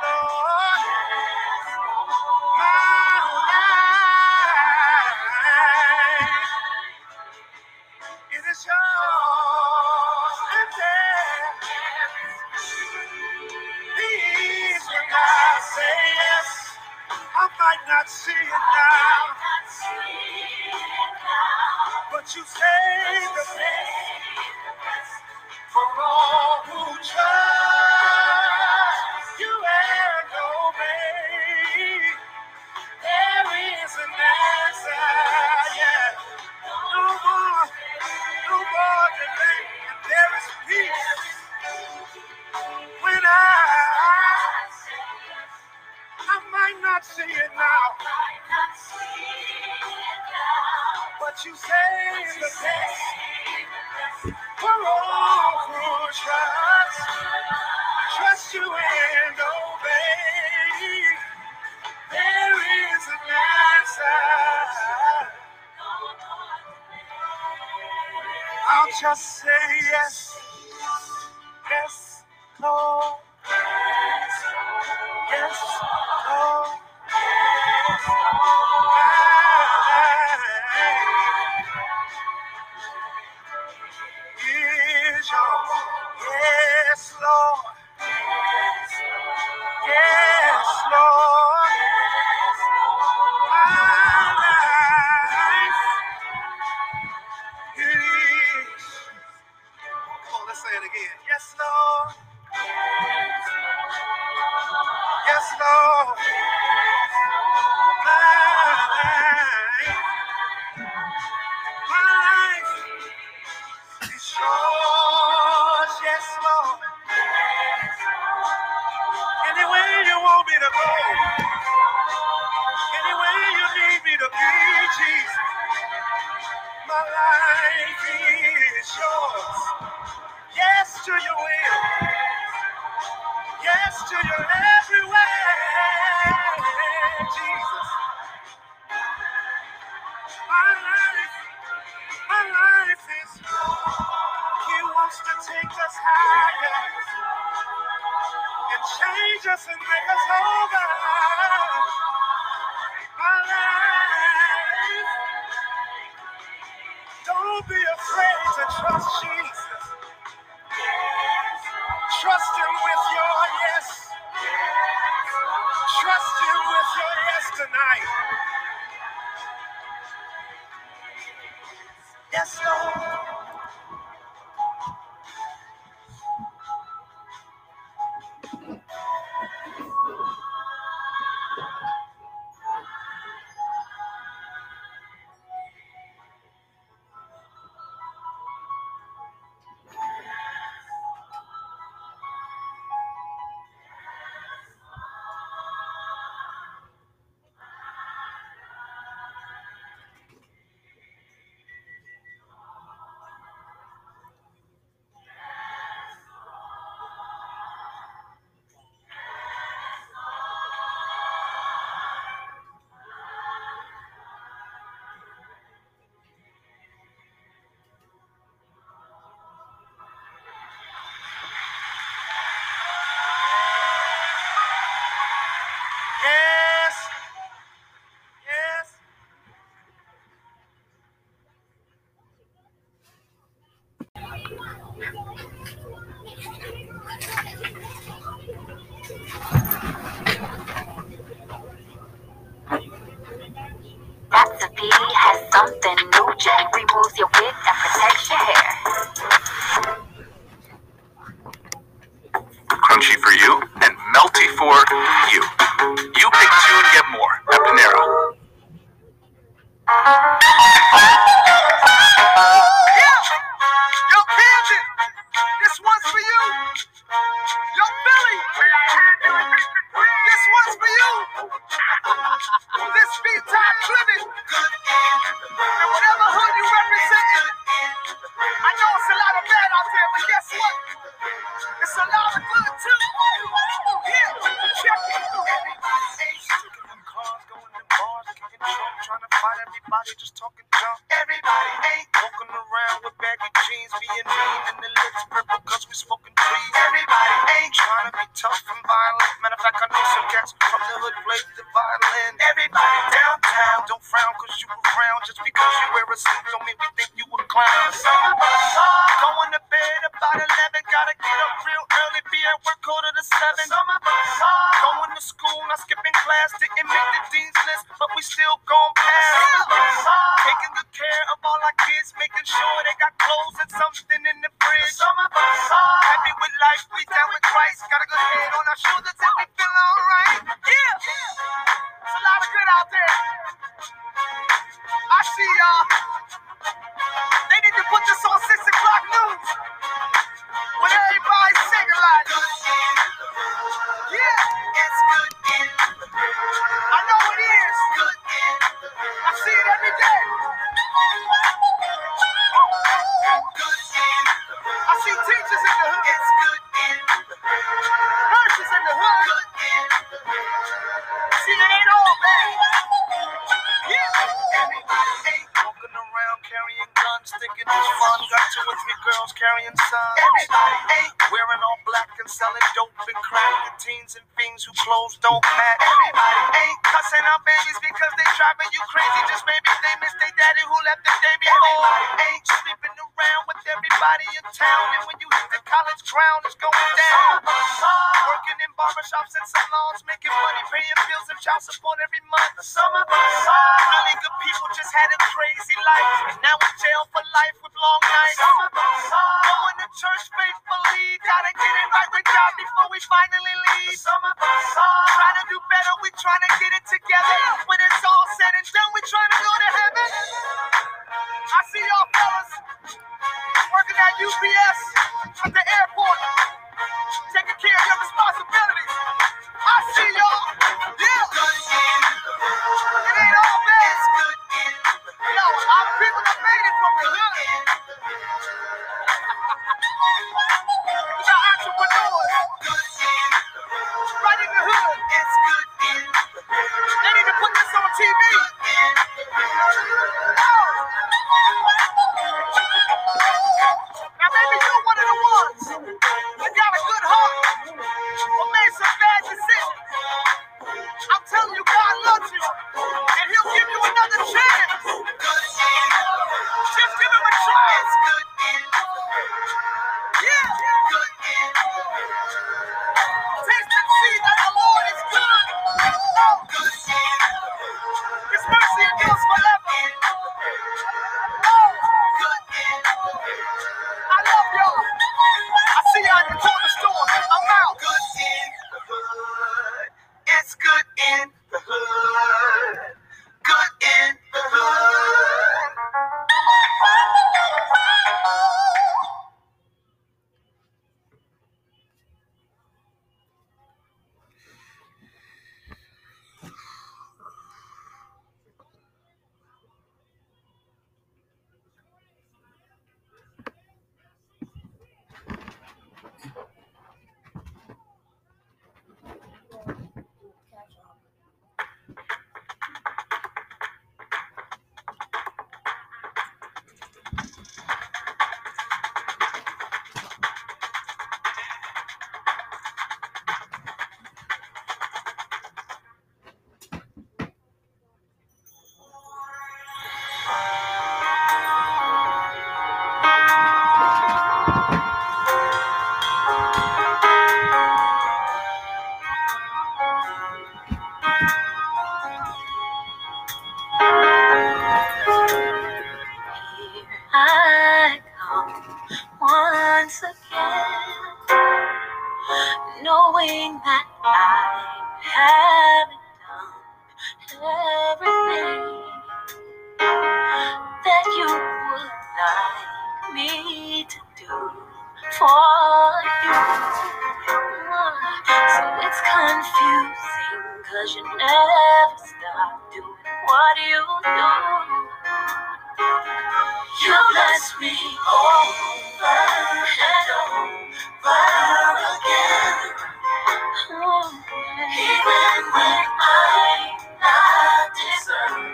Lord. Yes, Lord. My life is yours. I might not see it now, but you save the best for all who trust you and obey. There is an answer, yeah. No more, no more delay, and there is peace when I might not see it now, but you save the best for all who trust you and obey. There is an answer. I'll just say yes, yes, Lord. Yes, Lord. Yes, Lord. Yes, Lord. My life is. Come on, let's say it again. Yes, Lord. Yes, Lord. to your every way, Jesus. My life is yours. He wants to take us higher and change us and make us over. My life. Don't be afraid to trust Jesus. Trust him with your yes. Trust him with your yes tonight. Yes, Lord. knowing that I haven't done everything that you would like me to do for you. So it's confusing, 'cause you never stop doing what you do. You bless me over and over again, even when I not deserve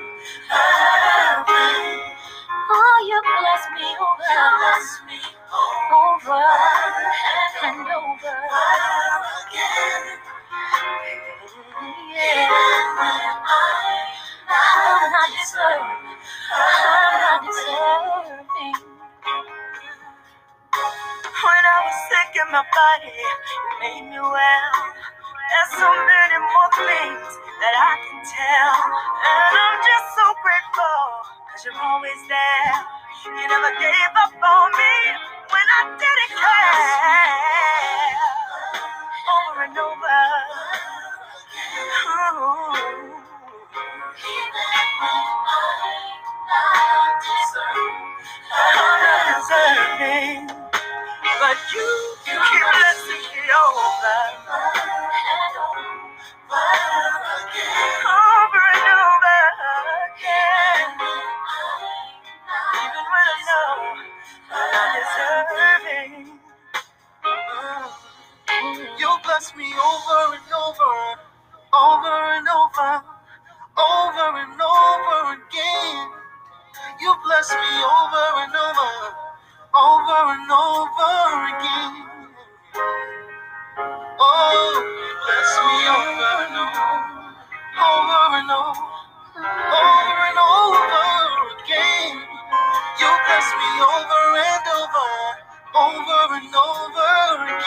heaven. Oh, you bless me over and over again, even when I not deserve. I'm deserving. When I was sick in my body, you made me well. There's so many more things that I can tell, and I'm just so grateful, 'cause you're always there. You never gave up on me when I didn't care. Over and over. Ooh. I'm not deserving, but you keep blessing me over again, even when I know I'm not deserving. You bless me over and over again. You bless me over and over again. Oh, you bless me over and over again. You bless me over and over again.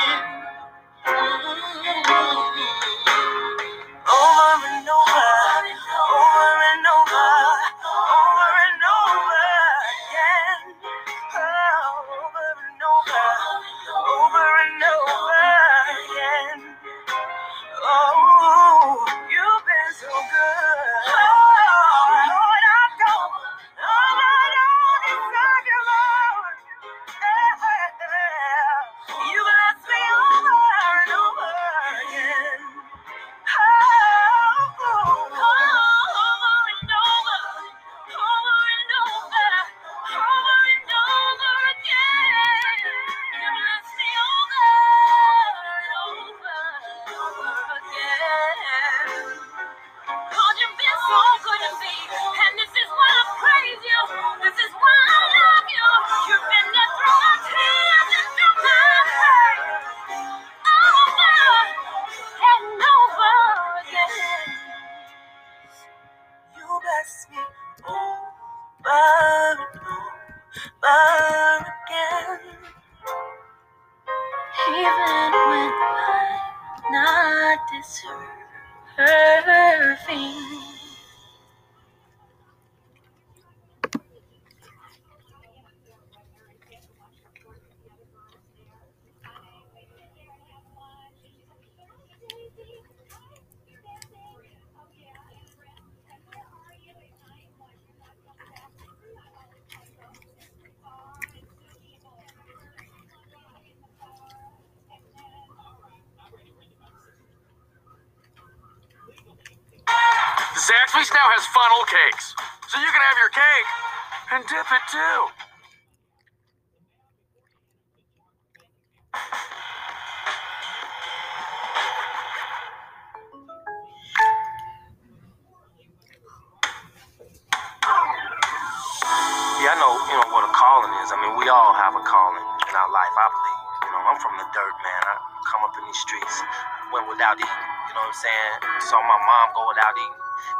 Saxby's now has funnel cakes, so you can have your cake and dip it too. Yeah, I know, what a calling is. I mean, we all have a calling in our life, I believe. I'm from the dirt, man. I come up in these streets, went without eating, Saw my mom go without eating.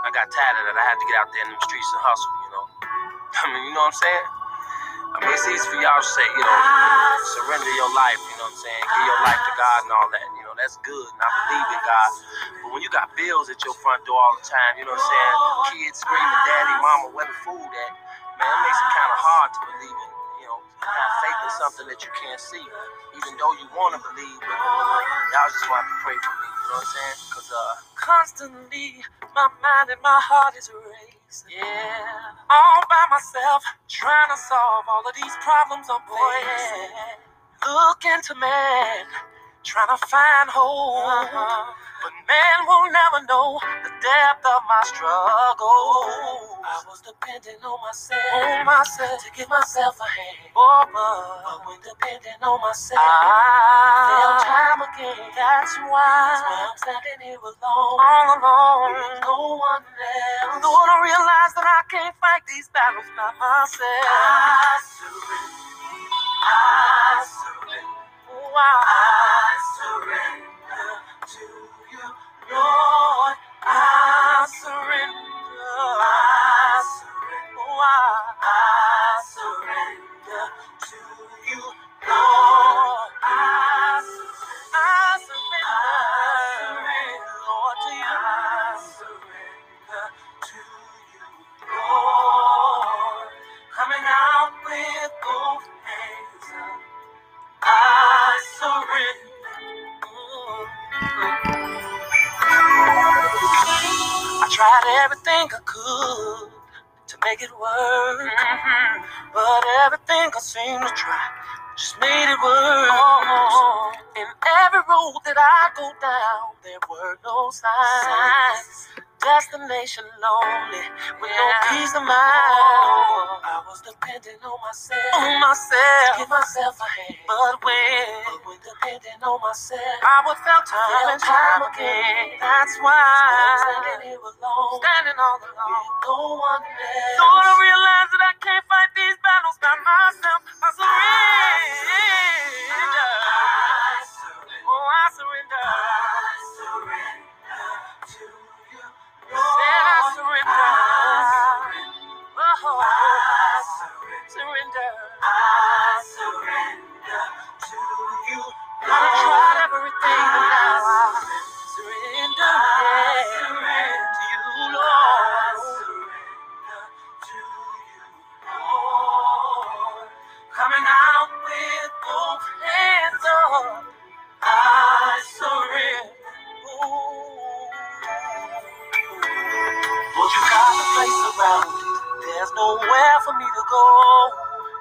I got tired of that. I had to get out there in the streets and hustle, it's easy for y'all to say, surrender your life, give your life to God and all that, that's good, and I believe in God, but when you got bills at your front door all the time, kids screaming, daddy, mama, where the food at, man, it makes it kind of hard to believe in, have faith in something that you can't see, even though you want to believe, but that was just why we prayed for me, you know what I'm saying? Because constantly my mind and my heart is racing. Yeah. All by myself, trying to solve all of these problems I'm facing. Looking to man, trying to find hope. But man will never know the depth of my struggle. I was depending on myself to give myself a hand. Oh, but when depending on myself, I failed time again. That's why I'm standing here alone, all alone, with no one else. No one realized that I can't fight these battles by myself. I surrender. Oh, I surrender to you, Lord. I surrender. I surrender to you, Lord. I surrender, Lord, to you. I surrender to you, Lord. Coming out with both hands up. I surrender. I tried everything I could to make it work, but everything I seemed to try just made it worse. In every road that I go down, there were no signs. Destination lonely, with no peace of mind. I was depending on myself, to give myself a hand. But when depending on myself, I would fail time and time again. That's why I'm standing here alone, standing all alone, with no one else. So I realized that I can't fight these battles by myself. I surrender to you. I tried everything, but now I surrender to you, Lord. I surrender to you, Lord. Coming out with both hands up. I surrender. Well, you got the place around me. There's nowhere for me to go.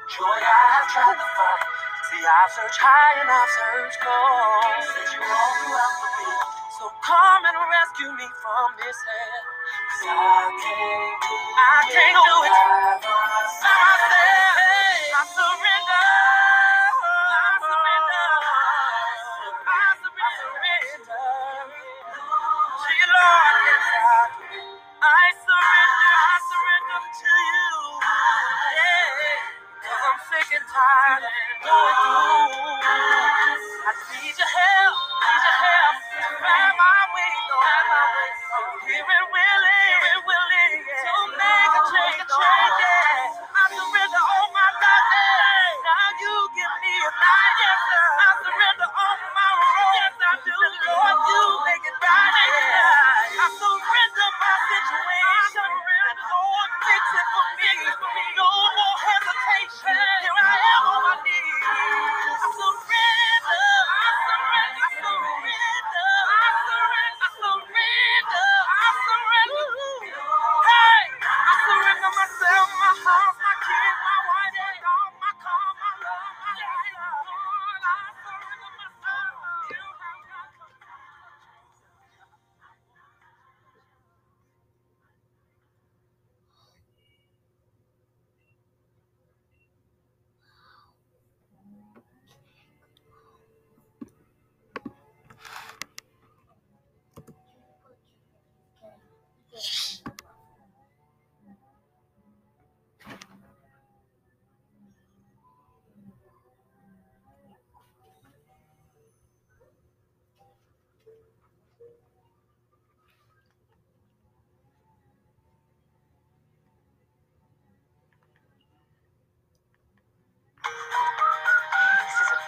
Joy, I have tried to find. See, I've searched high and I've searched cold. Said you all throughout the week. So come and rescue me from this hell. 'Cause I can't do it. I surrender.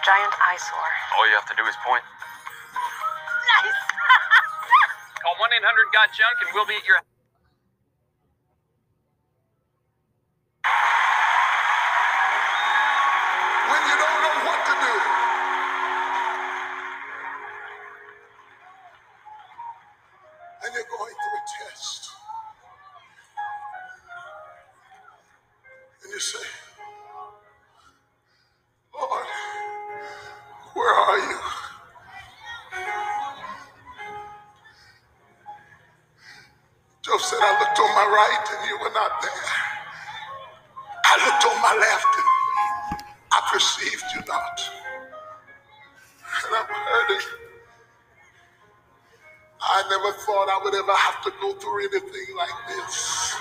Giant eyesore. All you have to do is point. Nice! Call 1-800-GOT-JUNK and we'll be at your... When you don't know what to do, and you're going through a test. And you say, Lord, where are you? Joseph said, I looked on my right and you were not there. I looked on my left and I perceived you not. And I'm hurting. I never thought I would ever have to go through anything like this.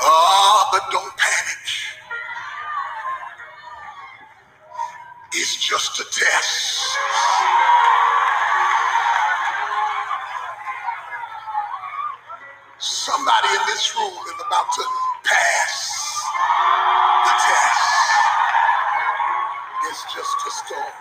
Oh, but don't panic. It's just a test. Somebody in this room is about to pass the test. It's just a storm.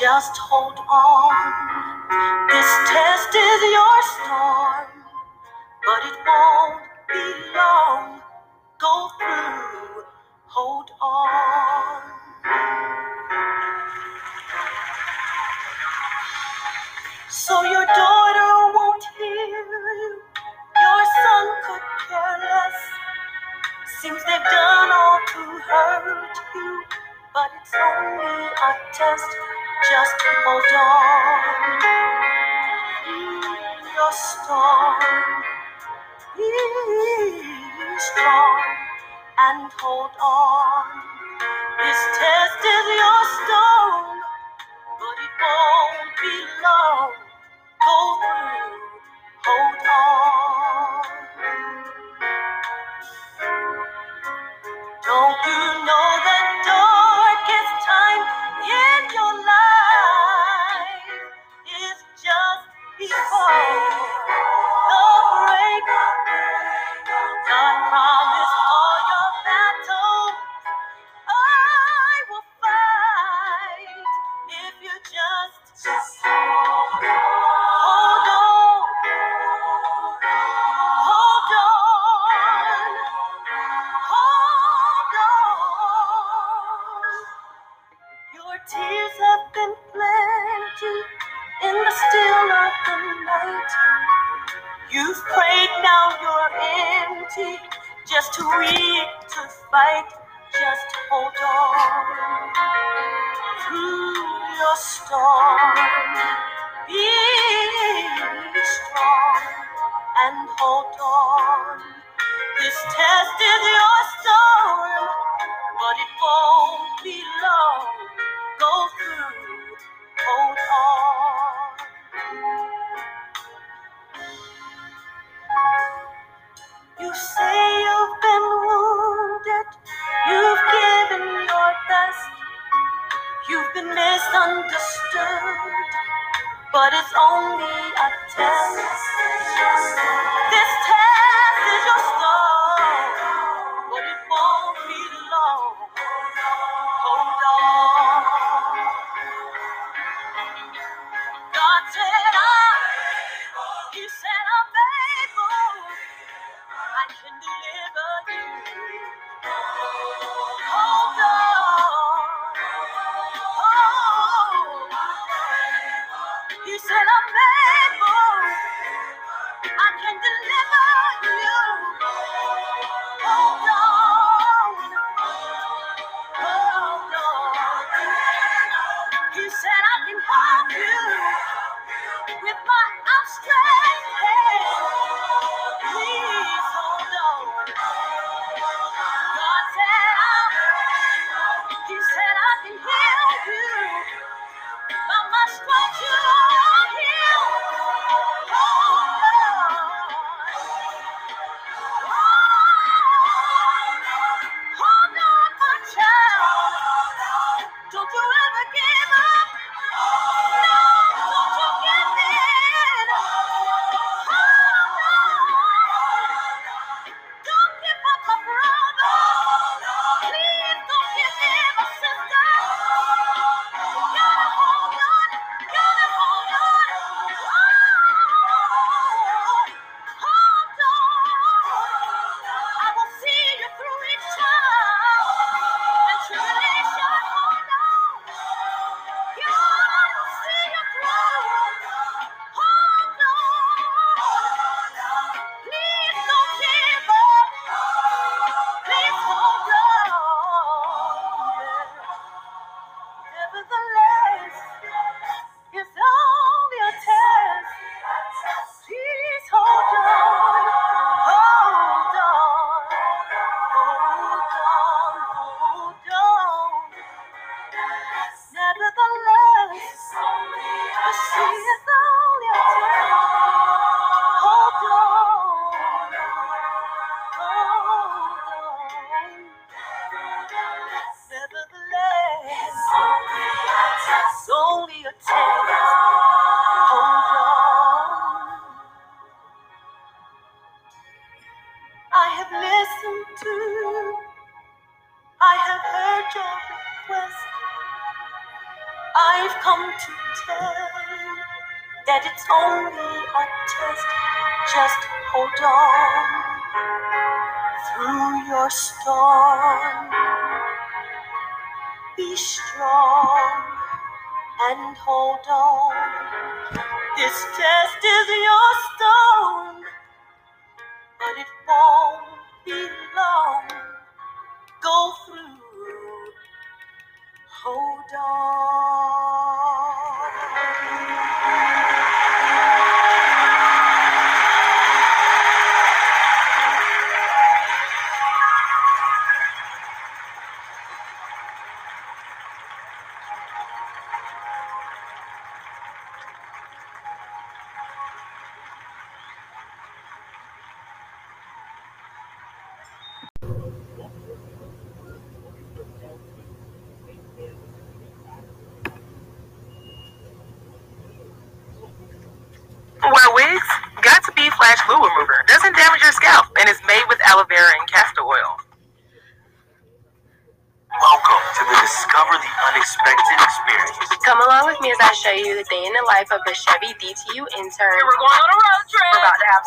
Just hold on. This test is your storm, but it won't be long. Go through, hold on. So your daughter won't hear you, your son could care less. Seems they've done all to hurt you, but it's only a test. Just hold on in your storm. Be strong and hold on. This test is your storm, but it won't be long. Go through, hold on. Don't you know the darkest time in your life? listened to. I have heard your request. I've come to tell you that it's only a test. Just hold on through your storm. Be strong and hold on. This test is your stone, but it won't be long. Go through, hold on. Wear wigs? Got to be Flash Glue Remover. Doesn't damage your scalp and is made with aloe vera and castor oil. Welcome to the Discover the Unexpected experience. Come along with me as I show you the day in the life of the Chevy DTU intern. We're going on a road trip. We're about to have.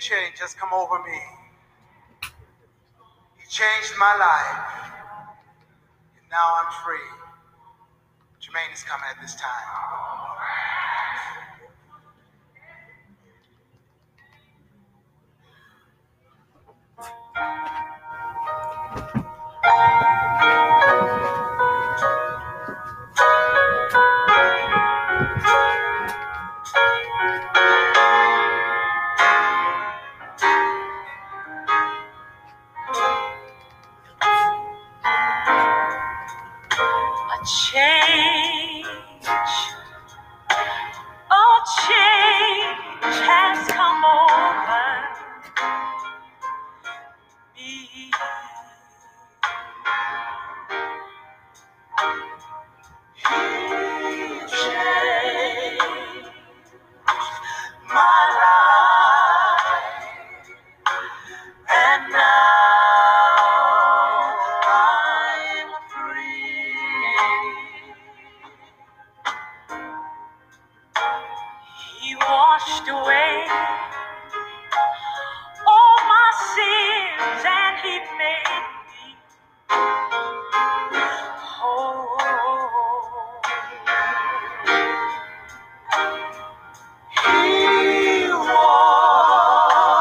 Change has come over me. He changed my life, and now I'm free. Jermaine is coming at this time. Change washed away all my sins, and he made me whole. He washed me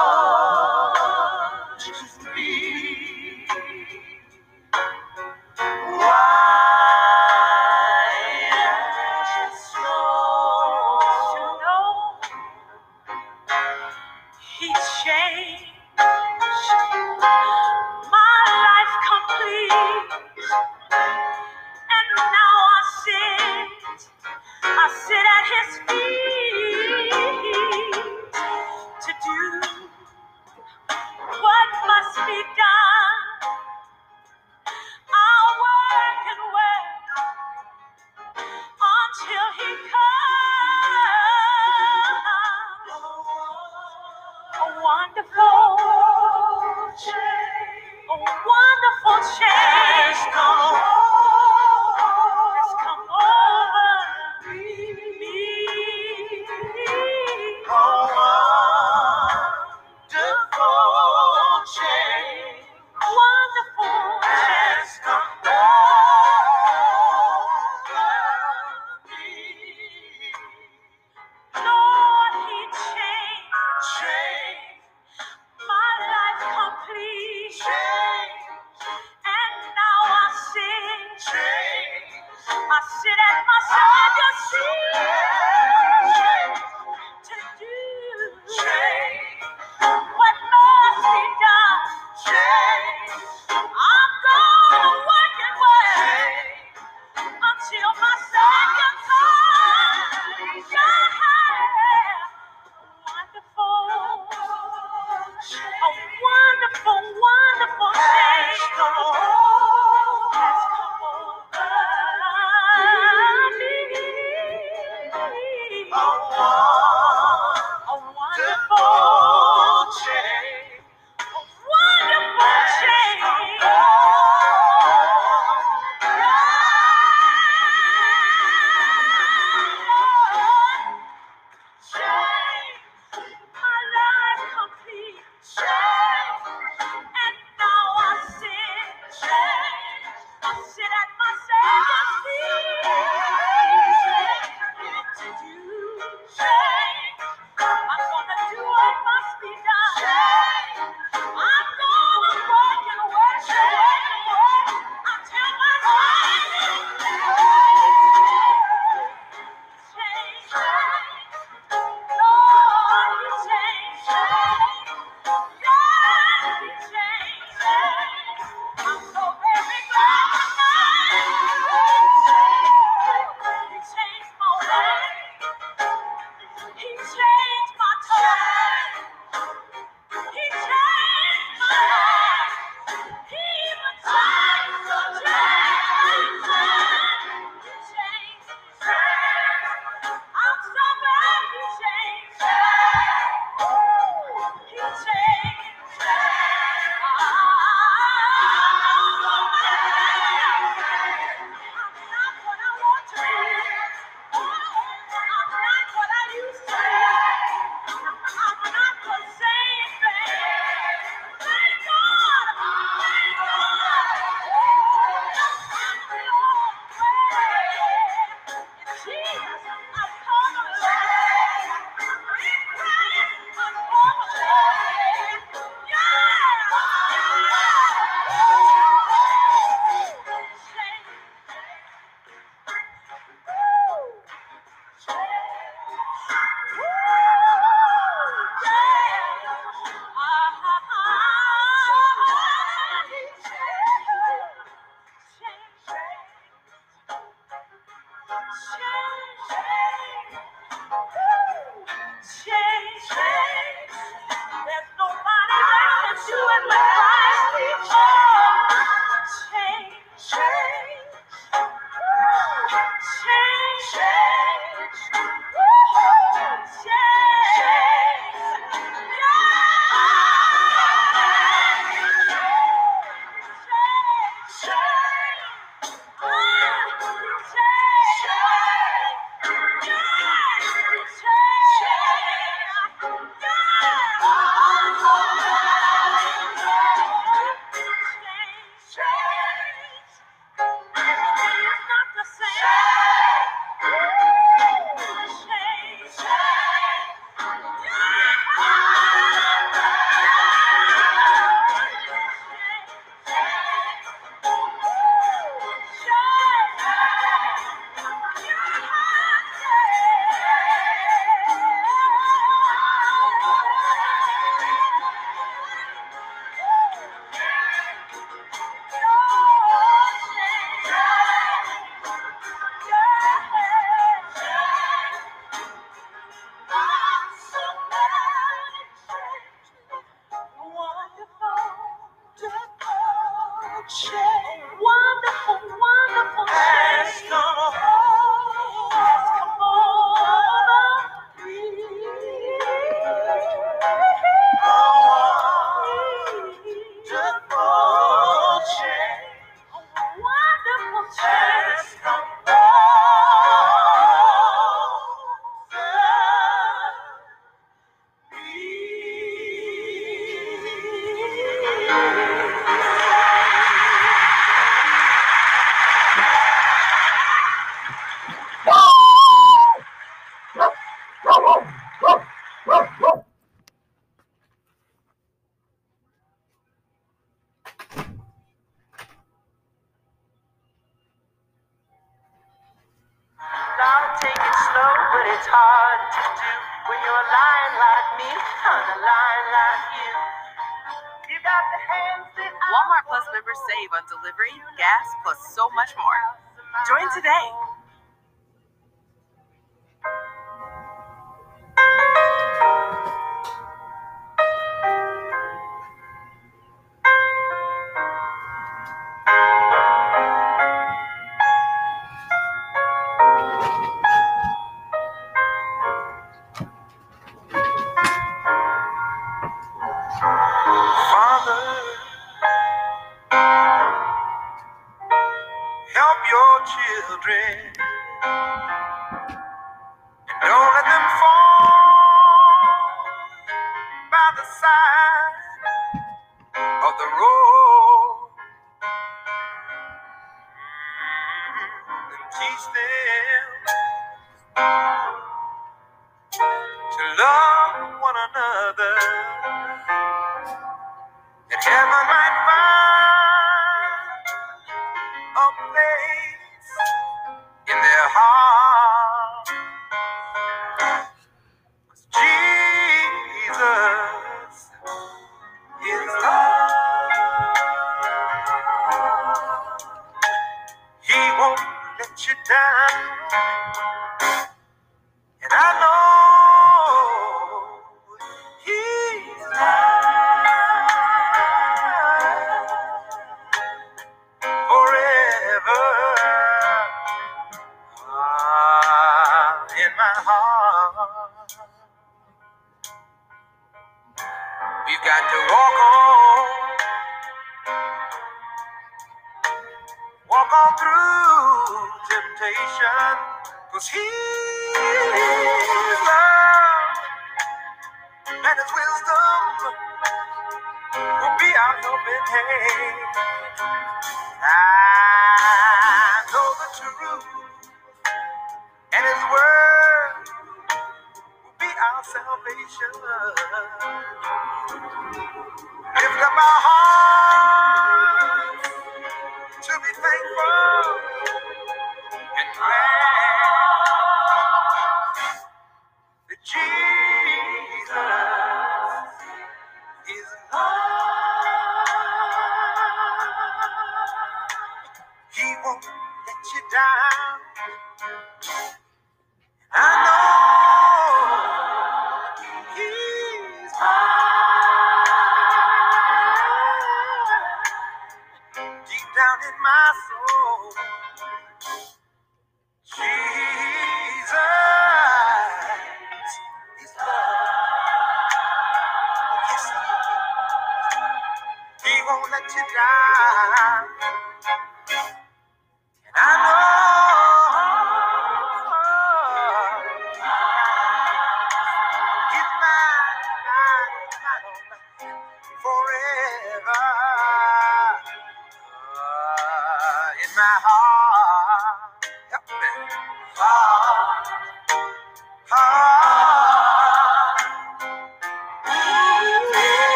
Walmart Plus members save on delivery, gas, plus so much more. Join today.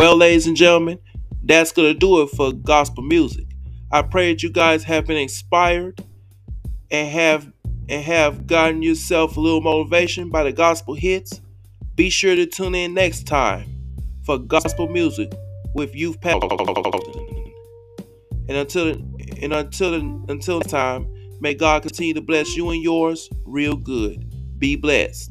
Well, ladies and gentlemen, that's going to do it for gospel music. I pray that you guys have been inspired and have gotten yourself a little motivation by the gospel hits. Be sure to tune in next time for gospel music with Youth Pastor. And until next time, may God continue to bless you and yours real good. Be blessed.